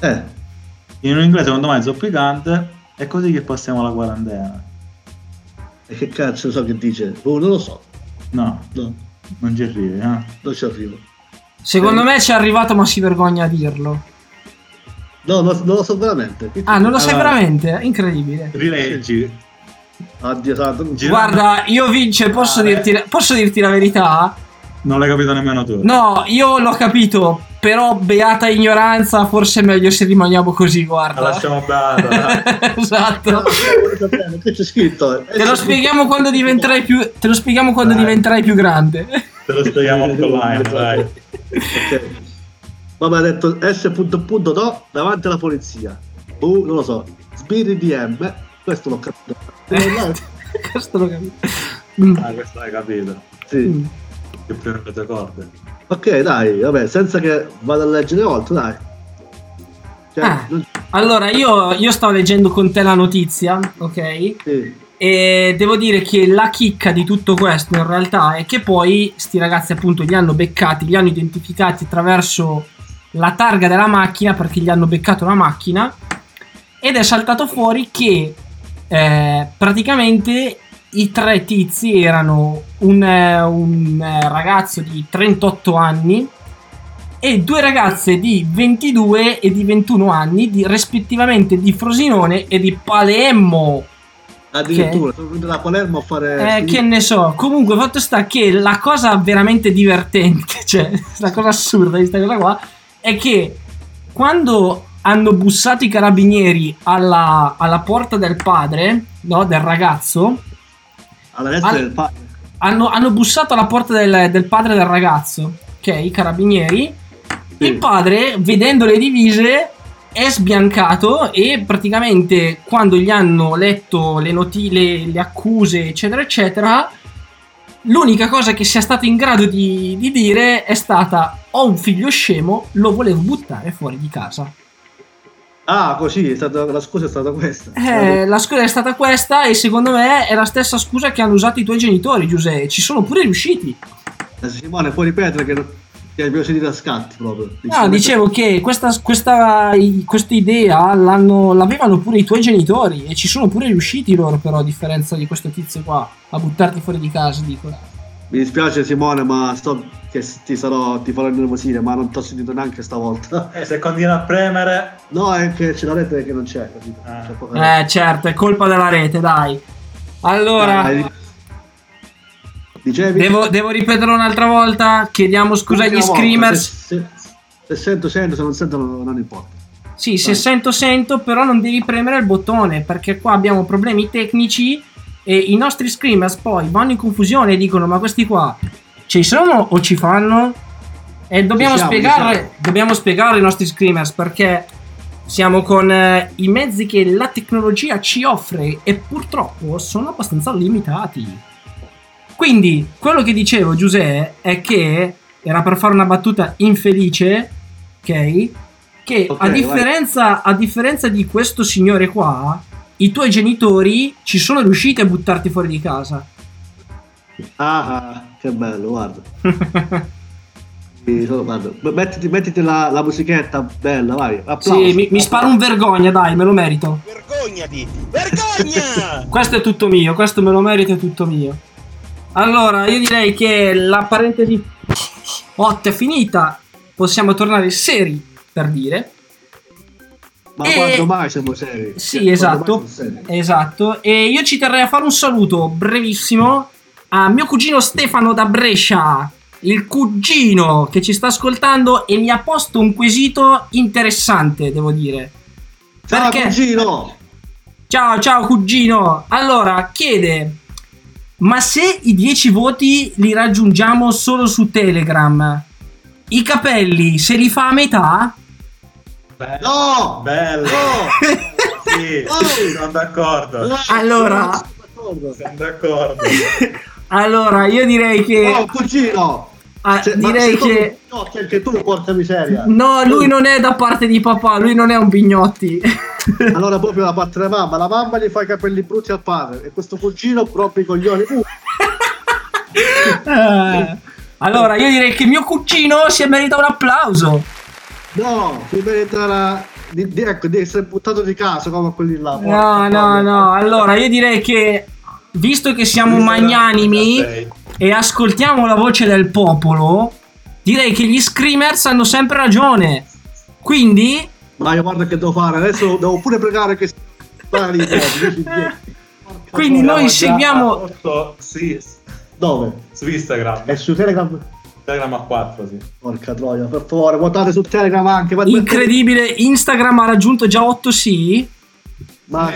Eh, in un inglese quanto mai zoppicante. È così che passiamo alla quarantena. E che cazzo so che dice? Oh, non lo so. No, no. Non ci arrivi, eh? Non ci arrivo. Secondo eh. me ci è arrivato, ma si vergogna a dirlo. No, non, non lo so veramente. Che ah, non lo sai allora. veramente? Incredibile. Rileggi. Addio santo. Guarda, io Vince, posso, ah, dirti la, posso dirti la verità? Non l'hai capito nemmeno tu. No, io l'ho capito. Però beata ignoranza, forse è meglio se rimaniamo così, guarda. La lasciamo beata. Esatto. No, che c'è scritto? Te lo spieghiamo quando diventerai più te lo spieghiamo quando dai. diventerai più grande. Te lo spieghiamo online, dai. Okay. Ma mi ha detto S punto punto do davanti alla polizia. Uh, non lo so. Sbirri D M, questo l'ho capito. Questo l'ho capito. Ah, questo l'hai capito. Sì. Che prendo le corde. Ok, dai, vabbè, senza che vada a leggere oltre, dai. Cioè, ah, non... Allora, io, io stavo leggendo con te la notizia, ok? Sì. E devo dire che la chicca di tutto questo, in realtà, è che poi sti ragazzi, appunto, li hanno beccati, li hanno identificati attraverso la targa della macchina, perché gli hanno beccato la macchina, ed è saltato fuori che eh, praticamente... I tre tizi erano un, un ragazzo di trentotto anni e due ragazze di ventidue e di ventuno anni, di, rispettivamente di Frosinone e di Palermo. Addirittura, sono venuto da Palermo a fare... Eh, che ne so, comunque fatto sta che la cosa veramente divertente, cioè la cosa assurda di questa cosa qua, è che quando hanno bussato i carabinieri alla, alla porta del padre, no, del ragazzo... Alla del pa- hanno, hanno bussato alla porta del, del padre del ragazzo, ok, i carabinieri. Sì. Il padre, vedendo le divise, è sbiancato e praticamente quando gli hanno letto le, noti- le, le accuse, eccetera, eccetera, l'unica cosa che sia stato in grado di, di dire è stata: ho un figlio scemo, lo volevo buttare fuori di casa. Ah, così, è stata, la scusa è stata questa. Eh, la scusa è stata questa e secondo me è la stessa scusa che hanno usato i tuoi genitori, Giuseppe. Ci sono pure riusciti. Simone, puoi ripetere che, che abbiamo sentito a scatti proprio. No, dicevo che questa, questa, questa idea l'hanno, l'avevano pure i tuoi genitori e ci sono pure riusciti loro, però, a differenza di questo tizio qua, a buttarti fuori di casa, dico. Mi dispiace Simone, ma sto che ti sarò ti farò nervosire, ma non ti ho sentito neanche stavolta. Eh, se continui a premere. No, è che c'è la rete che non c'è, capito? Ah. C'è poca... Eh, certo, è colpa della rete, dai. Allora. Dai. Dicevi? Devo, devo ripetere un'altra volta. Chiediamo scusa agli screamers. Se, se, se sento sento, se non sento non, non importa. Sì, dai. Se sento sento, però non devi premere il bottone, perché qua abbiamo problemi tecnici. E i nostri screamers poi vanno in confusione e dicono: ma questi qua ci sono o ci fanno? E dobbiamo diciamo, spiegare diciamo. dobbiamo spiegare ai nostri screamers perché siamo con eh, i mezzi che la tecnologia ci offre e purtroppo sono abbastanza limitati. Quindi quello che dicevo, Giuseppe, è che era per fare una battuta infelice, ok? Che okay, a differenza, a differenza di questo signore qua, i tuoi genitori ci sono riusciti a buttarti fuori di casa. Ah, ah, che bello, guarda. Sono, guarda. Mettiti, mettiti la, la musichetta bella, vai. Applauso. Sì, mi, mi sparo un vergogna, dai, me lo merito. Vergognati, vergogna! Questo è tutto mio, questo me lo merito, è tutto mio. Allora, io direi che la parentesi otto è finita. Possiamo tornare seri, per dire. Ma e... quando mai siamo seri? Sì, esatto, seri. esatto. E io ci terrei a fare un saluto brevissimo a mio cugino Stefano da Brescia, il cugino che ci sta ascoltando e mi ha posto un quesito interessante, devo dire. Ciao Perché... cugino! Ciao, ciao cugino! Allora, chiede: ma se i dieci voti li raggiungiamo solo su Telegram, i capelli se li fa a metà? Bello, no! Bello! Sì, oh! Sono d'accordo. Allora, sono d'accordo. Allora, io direi che... Oh, cugino! Ah, cioè, direi che... No, anche tu, porca miseria. No, lui tu. non è da parte di papà, lui non è un Bignotti. Allora, proprio da parte della mamma. La mamma gli fa i capelli brutti al padre e questo cugino proprio i coglioni. Uh. eh. Allora, io direi che mio cugino si merita un applauso. No, si merita la, di, di, ecco, di essere buttato di caso come quelli là. No, no, no. Allora, io direi che, visto che siamo magnanimi e ascoltiamo la voce del popolo, direi che gli screamers hanno sempre ragione. Quindi, ma io guarda che devo fare adesso, devo pure pregare che quindi noi seguiamo otto, sì. Dove? Su Instagram e su Telegram. Telegram a quattro, sì. Porca troia, per favore, votate su Telegram anche. Incredibile, Instagram ha raggiunto già otto sì. Ma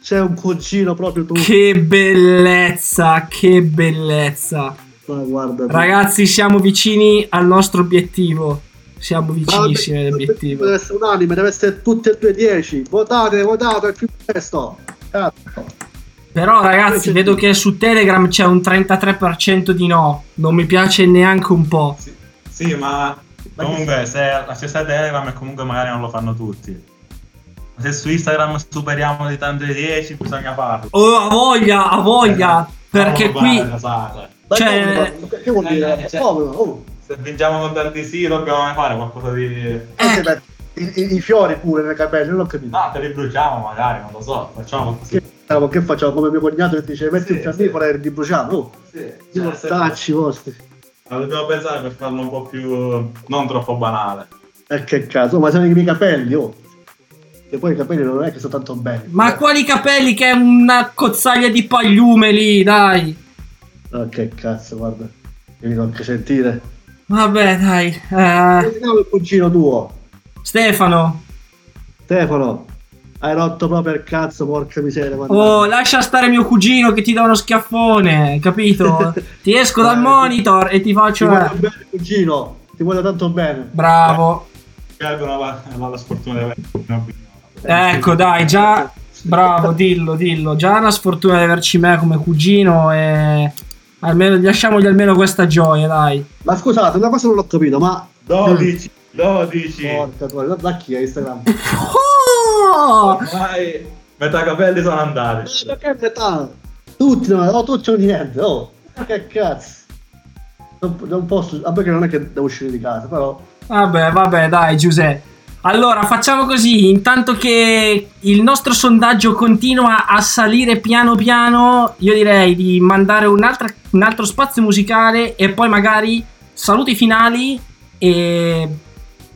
c'è un cugino proprio tu. Che bellezza, che bellezza. Ma guarda, ragazzi, siamo vicini al nostro obiettivo. Siamo vicinissimi all'obiettivo. Deve essere unanime, deve essere tutte e due dieci. Votate, votate al più presto. Cazzo. Però ragazzi, vedo che su Telegram c'è un trentatré per cento di no. Non mi piace neanche un po'. Sì, sì, ma comunque se la stessa Telegram, comunque magari non lo fanno tutti. Se su Instagram superiamo di tanto i dieci, bisogna farlo. Oh, ha voglia, ha voglia. Perché qui, cioè, che vuol dire? Se vinciamo con tanti sì, dobbiamo fare qualcosa di... Eh. I, i, I fiori pure nei capelli, non ho capito. Ah, te li bruciamo magari, non lo so, facciamo così. Che, che facciamo come mio cognato che dice metti sì, un fiammifero sì. E li bruciamo, oh. Sì, sì, cioè, stacci vostri. Ma dobbiamo pensare per farlo un po' più... non troppo banale. E eh, che cazzo, ma sono i miei capelli, oh. Che poi i capelli non è che sono tanto belli. Ma eh. quali capelli, che è una cozzaglia di pagliume lì, dai. Oh, che cazzo, guarda. Mi devo anche sentire. Vabbè, dai. Eh... Vediamo il cugino tuo. Stefano Stefano hai rotto proprio il cazzo, porca miseria, guarda. Oh, lascia stare mio cugino che ti dà uno schiaffone, capito? Ti esco dal monitor e ti faccio ti voglio bene, cugino, ti voglio tanto bene, bravo. Ecco, dai, già bravo, dillo dillo già una sfortuna di averci me come cugino e almeno lasciamogli almeno questa gioia, dai. Ma scusate, una cosa non l'ho capito, ma dodici dodici Porca tua, da chi è Instagram? Oh! Ormai metà capelli sono andati. Ma che metà? Tutti, non ho tutto niente, oh. Che cazzo. Non, non posso, vabbè che non è che devo uscire di casa, però. Vabbè, vabbè, dai, Giuseppe. Allora, facciamo così, intanto che il nostro sondaggio continua a salire piano piano, io direi di mandare un altro, un altro spazio musicale e poi magari saluti finali e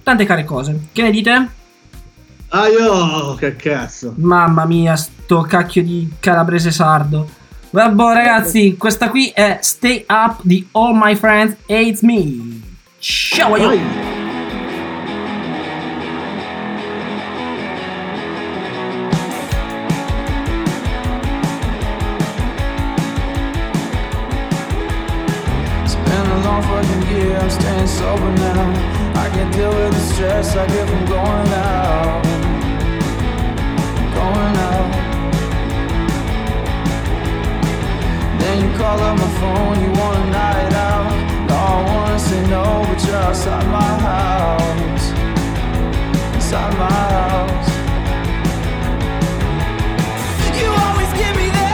tante care cose. Che ne dite? Ah, io che cazzo. Mamma mia, sto cacchio di calabrese sardo. Vabbè ragazzi, questa qui è Stay Up di All My Friends Hate Me. Ciao io. Staying sober now, I can't deal with the stress I get from going out, going out. Then you call up my phone, you want a night out. No, I wanna say no, but you're outside my house, inside my house. You always get me there.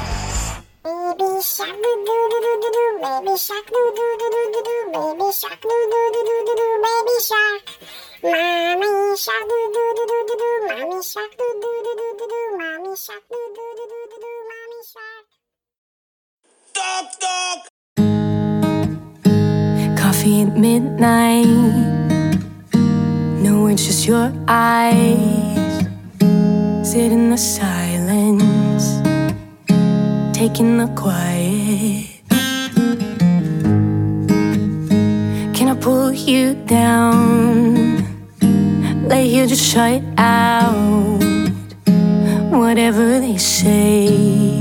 Coffee at midnight, no, it's just your eyes. Sit in the silence, taking the quiet. Can I pull you down, lay here just shut out whatever they say?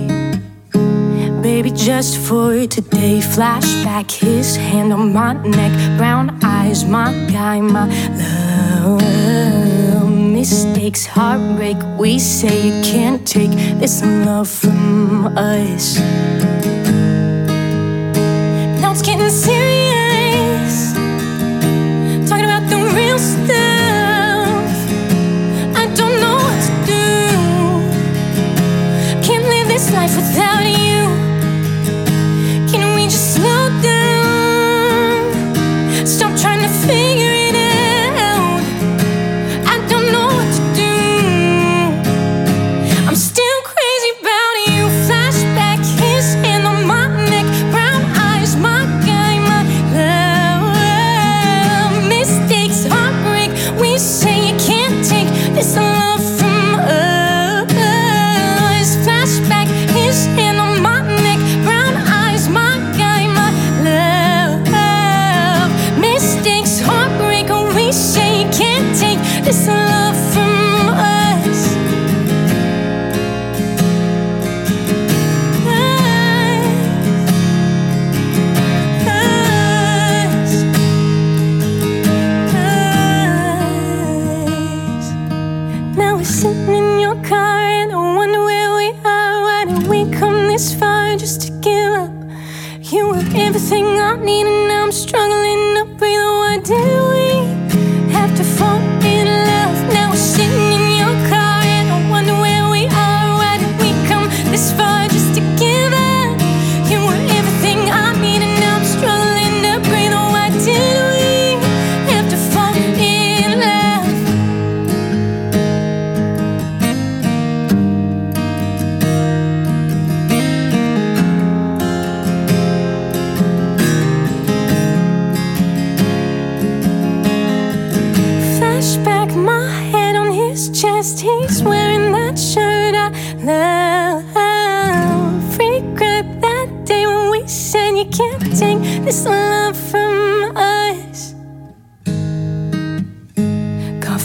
Baby, just for today. Flashback, his hand on my neck, brown eyes, my guy, my love. Mistakes, heartbreak, we say you can't take this love from us. Now it's getting serious, talking about the real stuff. I don't know what to do, can't live this life without you.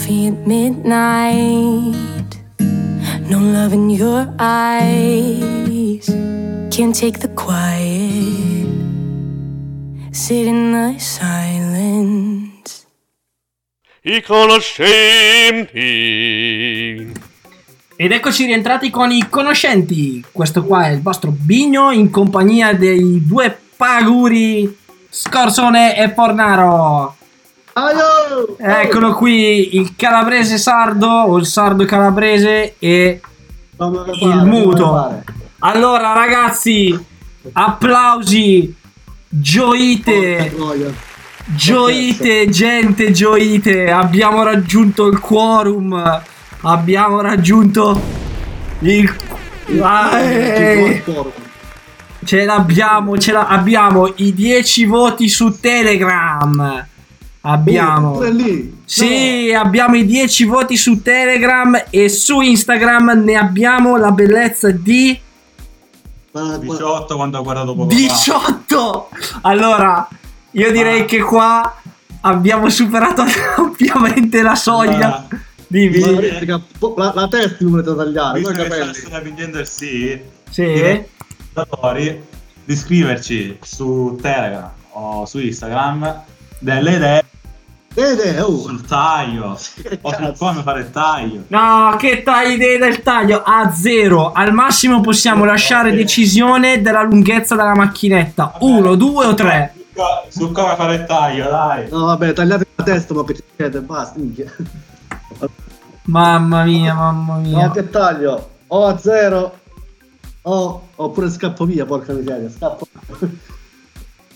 coffee at midnight. No love in your eyes. Can't take the quiet. Sit in the silence. I conoscenti. Ed eccoci rientrati con i conoscenti. Questo qua è il vostro Bigno in compagnia dei due paguri Scorsone e Fornaro. Hello. Eccolo qui, il calabrese sardo o il sardo calabrese e fare, il muto. Allora ragazzi, applausi, gioite, gioite gente, gioite. Abbiamo raggiunto il quorum. Abbiamo raggiunto il... Ah, eh. Ce l'abbiamo, ce l'abbiamo, i dieci voti su Telegram. Abbiamo... Sì, abbiamo i dieci voti su Telegram e su Instagram ne abbiamo la bellezza di... diciotto quando ho guardato poco fa. diciotto! Allora, io direi ah. che qua abbiamo superato ampiamente la soglia. Ah. Dimmi. La, la, la testa non volete tagliare. Visto che sta, sta vincendo il sì, sì. Di iscriverci su Telegram o su Instagram delle idee, delle idee oh. sul taglio o su come fare il taglio. No, che tagli idee del taglio a zero. Al massimo possiamo sì, lasciare sì. decisione della lunghezza della macchinetta. Vabbè, uno, due o tre. Su come fare il taglio, dai. No, vabbè, tagliate la testa ma perché basta. Mamma mia, mamma mia. No, che taglio. O a zero o oppure scappo via, porca miseria, scappo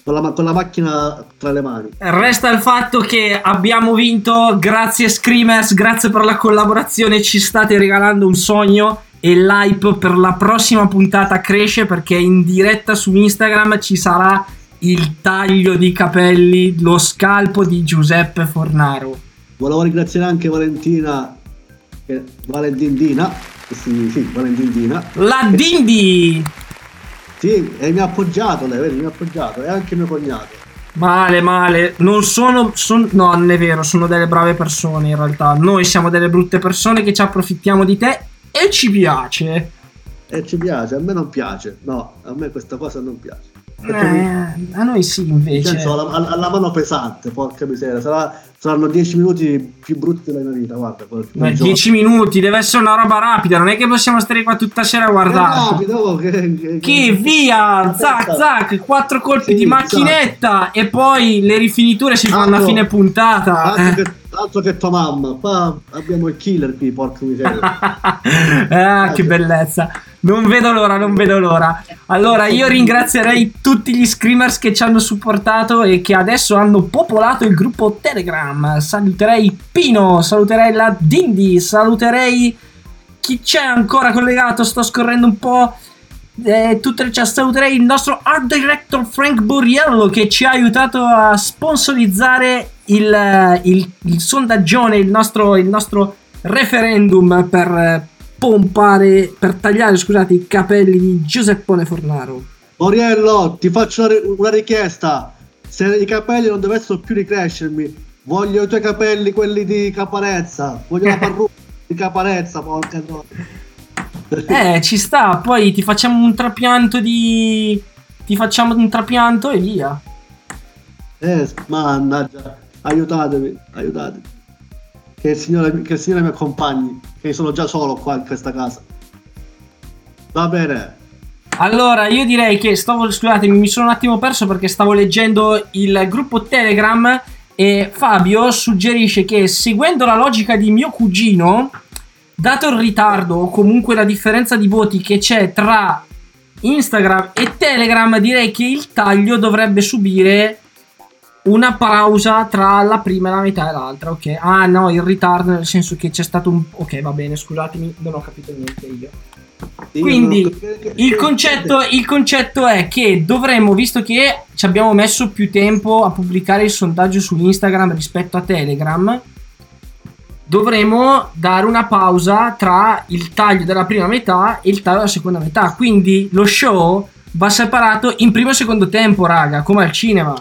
con la, con la macchina tra le mani. Resta il fatto che abbiamo vinto. Grazie Screamers, grazie per la collaborazione, ci state regalando un sogno e l'hype per la prossima puntata cresce perché in diretta su Instagram ci sarà il taglio di capelli, lo scalpo di Giuseppe Fornaro. Volevo ringraziare anche Valentina, eh, Valentindina, sì, sì, Valentindina. La Dindi! Sì, e mi ha appoggiato lei, vedi, mi ha appoggiato, e anche mio cognato. Male, male, non sono, son, no, non è vero, sono delle brave persone in realtà. Noi siamo delle brutte persone che ci approfittiamo di te e ci piace. E ci piace, a me non piace, no, a me questa cosa non piace. Eh, a noi sì invece. Senso, alla, alla mano pesante, porca miseria. Sarà, saranno dieci minuti più brutti della mia vita, guarda. Beh, dieci minuti, deve essere una roba rapida, non è che possiamo stare qua tutta sera a guardare. No, che, che, che, che via, zac zac, quattro colpi sì, di macchinetta zac. E poi le rifiniture si fanno a fine puntata. Altro che, altro che tua mamma, qua abbiamo il killer qui, porca miseria. Ah, che bellezza. Non vedo l'ora, non vedo l'ora. Allora io ringrazierei tutti gli screamers che ci hanno supportato e che adesso hanno popolato il gruppo Telegram. Saluterei Pino, saluterei la Dindi, saluterei chi c'è ancora collegato, sto scorrendo un po' eh, tutte le... Saluterei il nostro art director Frank Boriello che ci ha aiutato a sponsorizzare il, il, il sondaggione, il nostro, il nostro referendum per... pompare per tagliare scusate i capelli di Giuseppone Fornaro. Oriello, ti faccio una richiesta, se i capelli non dovessero più ricrescermi voglio i tuoi capelli, quelli di Caparezza, voglio la parrucca di Caparezza, porca no. Eh ci sta, poi ti facciamo un trapianto di ti facciamo un trapianto e via. Eh mannaggia, aiutatemi, aiutatemi. Che il, signore, che il Signore mi accompagni, che sono già solo qua in questa casa. Va bene. Allora, io direi che stavo... Scusatemi, mi sono un attimo perso perché stavo leggendo il gruppo Telegram e Fabio suggerisce che, seguendo la logica di mio cugino, dato il ritardo o comunque la differenza di voti che c'è tra Instagram e Telegram, direi che il taglio dovrebbe subire... una pausa tra la prima e la metà e l'altra, ok? Ah no, il ritardo nel senso che c'è stato un... ok, va bene, scusatemi, non ho capito niente io. Quindi il concetto, il concetto è che dovremmo, visto che ci abbiamo messo più tempo a pubblicare il sondaggio su Instagram rispetto a Telegram, dovremmo dare una pausa tra il taglio della prima metà e il taglio della seconda metà. Quindi lo show va separato in primo e secondo tempo, raga, come al cinema.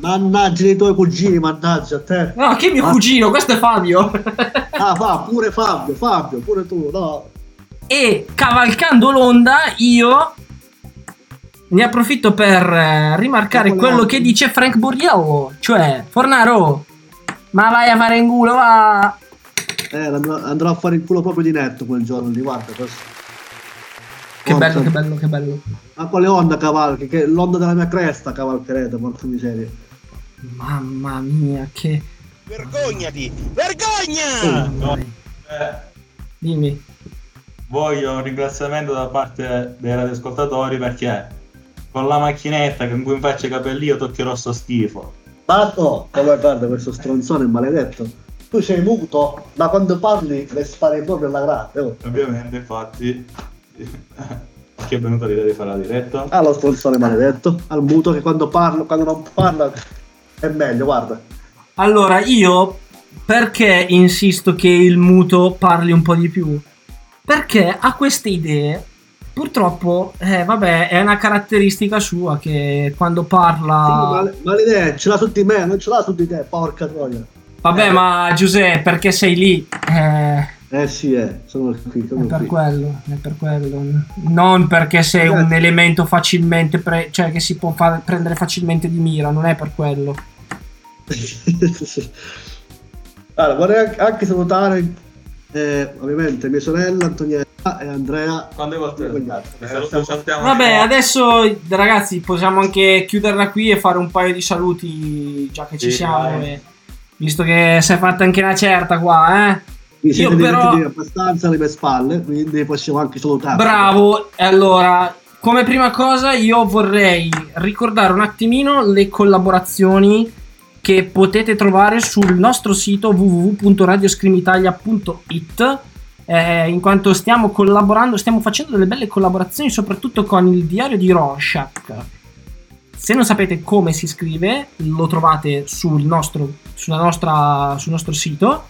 Mannaggia i tuoi cugini, mannaggia a te. No, che mio ah. cugino, questo è Fabio. Ah, fa pure Fabio, Fabio, pure tu, no. E cavalcando l'onda io ne approfitto per eh, rimarcare Capolante. Quello che dice Frank Boriello, cioè Fornaro, ma vai a fare in culo, va. Eh, andrò a fare in culo proprio di netto quel giorno lì, guarda questo. Che Forza. bello, che bello, che bello. Ma quale onda cavalchi? Che l'onda della mia cresta cavalcherete, porca miseria. Mamma mia, che... Vergognati! Vergogna! Oh, no. eh, Dimmi. Voglio un ringraziamento da parte dei radioascoltatori perché con la macchinetta con cui mi faccio i capelli io toccherò sto schifo. Ma no, allora guarda questo stronzone maledetto. Tu sei muto, ma quando parli le spari proprio alla grande. Oh. Ovviamente, infatti... Che è venuto l'idea di fare la diretta? Ah, lo sponsore maledetto al muto che quando parlo, quando non parla è meglio, guarda. Allora io perché insisto che il muto parli un po' di più? Perché ha queste idee, purtroppo, eh, vabbè, è una caratteristica sua che quando parla. Sì, ma l'idea ce l'ha su di me, non ce l'ha su di te, porca troia. Vabbè, eh. ma Giuseppe, perché sei lì? Eh. Eh sì, eh, sono qui, sono è per qui. Quello, è per quello. Non perché sei esatto. un elemento facilmente, pre- cioè che si può fa- prendere facilmente di mira, non è per quello. Allora, vorrei anche salutare eh, ovviamente mia sorella Antonietta e Andrea. Quando è volta? Vabbè, adesso ragazzi possiamo anche chiuderla qui e fare un paio di saluti, già che sì, ci siamo, eh. visto che si è fatta anche una certa qua, eh. Mi siete divertiti abbastanza alle mie spalle, quindi possiamo anche salutare. Bravo, allora, come prima cosa io vorrei ricordare un attimino le collaborazioni che potete trovare sul nostro sito w w w punto radio scream italia punto i t, eh, in quanto stiamo collaborando, stiamo facendo delle belle collaborazioni soprattutto con il Diario di Rorschach. Se non sapete come si scrive, lo trovate sul nostro, sulla nostra, sul nostro sito.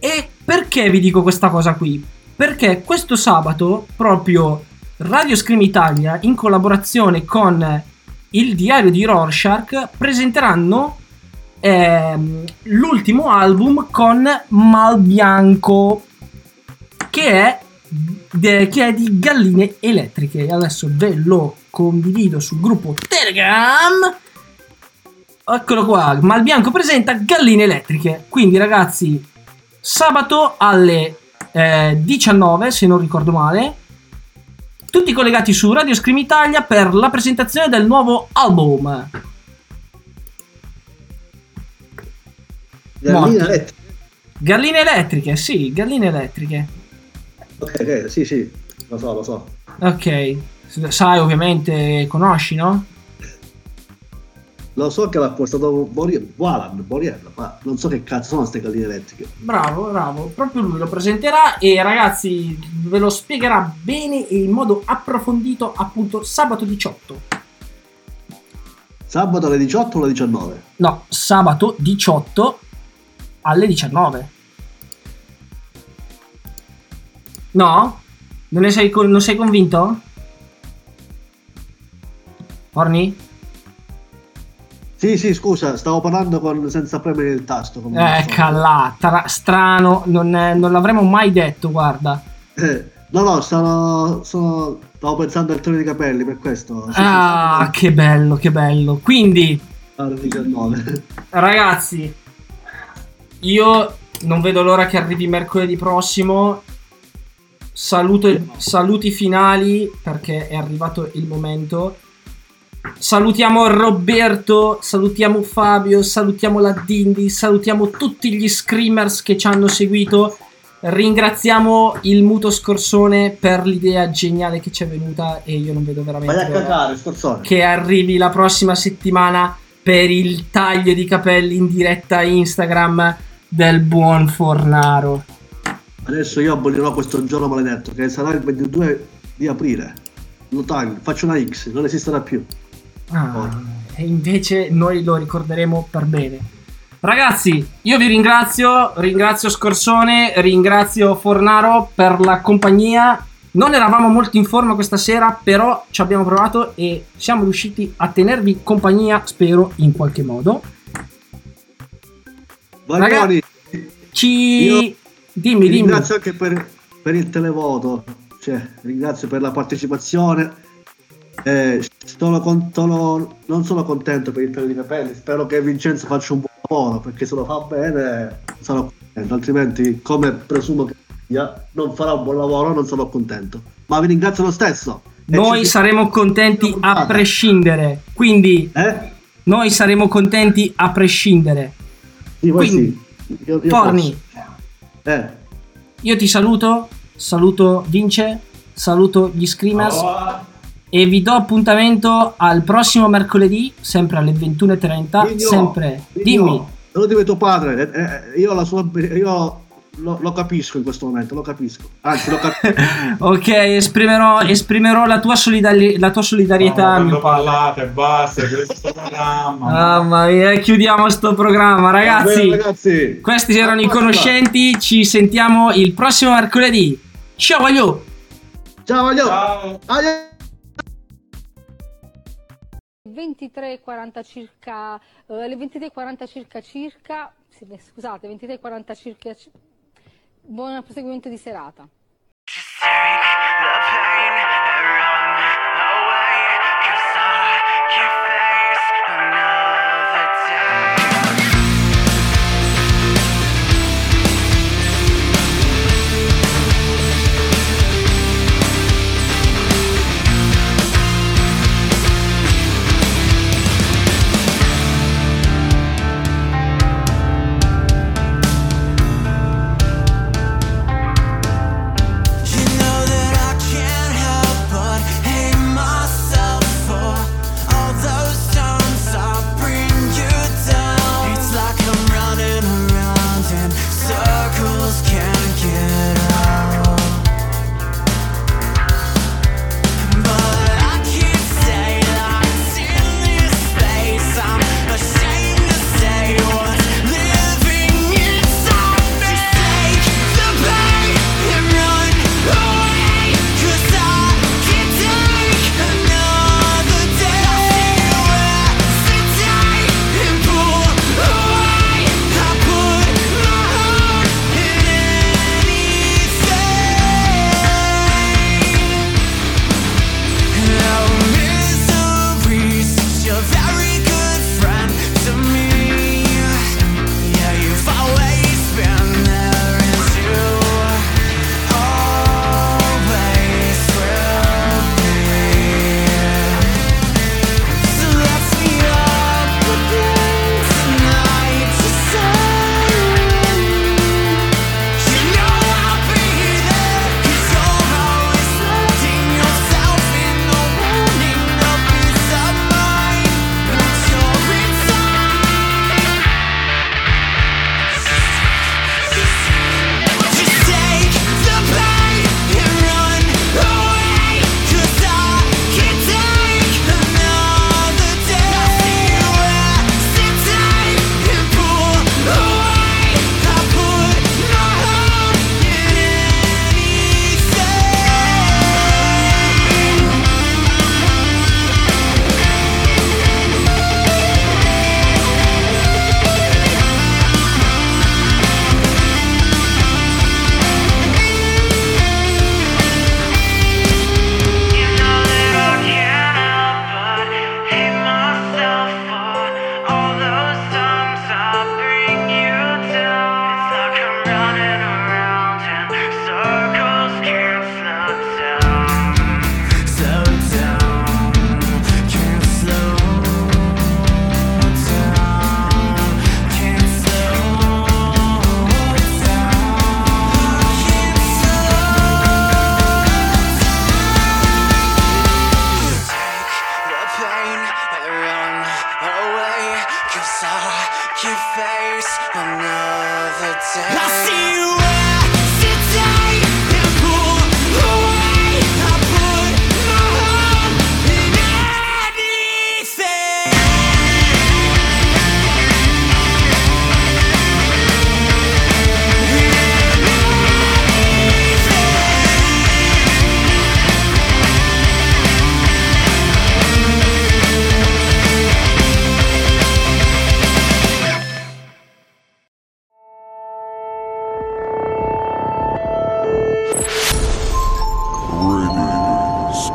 E perché vi dico questa cosa qui? Perché questo sabato proprio Radio Scream Italia in collaborazione con il Diario di Rorschach presenteranno ehm, l'ultimo album con Malbianco che è, de, che è di Galline Elettriche. Adesso ve lo condivido sul gruppo Telegram. Eccolo qua, Malbianco presenta Galline Elettriche. Quindi ragazzi, sabato alle eh, diciannove, se non ricordo male, tutti collegati su Radio Scream Italia per la presentazione del nuovo album. Galline elettriche. Galline elettriche, sì, galline elettriche. Ok, ok, sì, sì, lo so, lo so. Ok, sai ovviamente, conosci, no? Lo so che l'ha portato Boriello, Boriello, ma non so che cazzo sono queste galline elettriche. Bravo, bravo, proprio lui lo presenterà e ragazzi ve lo spiegherà bene e in modo approfondito appunto sabato diciotto. Sabato alle diciotto o alle diciannove? No, sabato diciotto alle diciannove. No? Non ne sei, non sei convinto? Orni? Sì, sì, scusa, stavo parlando con senza premere il tasto. Eh, calà, tra- strano, non, è, non l'avremmo mai detto, guarda. Eh, no, no, sono, sono, stavo pensando al tono di capelli, per questo. Ah, che bello, che bello. Quindi, diciannove. Ragazzi, io non vedo l'ora che arrivi mercoledì prossimo. Saluto, saluti finali, perché è arrivato il momento. Salutiamo Roberto, salutiamo Fabio, salutiamo la Dindi, salutiamo tutti gli screamers che ci hanno seguito. Ringraziamo il muto Scorsone per l'idea geniale che ci è venuta e io non vedo veramente Vai a cagare, Scorsone. Che arrivi la prossima settimana per il taglio di capelli in diretta Instagram del buon Fornaro. Adesso io abolirò questo giorno maledetto che sarà il ventidue di aprile. Lo taglio, faccio una X, non esisterà più. Ah, e invece noi lo ricorderemo per bene. Ragazzi, io vi ringrazio, ringrazio Scorsone, ringrazio Fornaro per la compagnia Non eravamo molto in forma questa sera, però ci abbiamo provato e siamo riusciti a tenervi compagnia, spero, in qualche modo. Ragazzi, ci... dimmi, dimmi. Ringrazio anche per, per il televoto, cioè, ringrazio per la partecipazione. Eh, sono con, sono, non sono contento per il pelo di capelli, spero che Vincenzo faccia un buon lavoro, perché se lo fa bene sarò contento, altrimenti, come presumo che sia, non farà un buon lavoro, non sarò contento, ma vi ringrazio lo stesso. Noi saremo contenti a prescindere, quindi eh? noi saremo contenti a prescindere. Sì, voi quindi, sì. Io, io Torni, eh. io ti saluto, saluto Vince, saluto gli Screamers. Oh. E vi do appuntamento al prossimo mercoledì, sempre alle ventuno e trenta. Io, sempre, io, dimmi. Lo dico tuo padre, io, la sua, io lo, lo capisco in questo momento, lo capisco. Anzi, lo capisco. Ok, esprimerò, esprimerò la tua, solidari- la tua solidarietà. No, quando parlate, basta, questo programma. Mamma mia, chiudiamo sto programma, ragazzi. Bene, ragazzi. Questi erano i conoscenti, ci sentiamo il prossimo mercoledì. Ciao, aglio. Ciao, aglio. Ciao. Aglio. ventitré e quaranta circa, uh, le ventitré e quaranta circa circa, scusate, ventitré e quaranta circa, buon proseguimento di serata.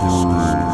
Scream.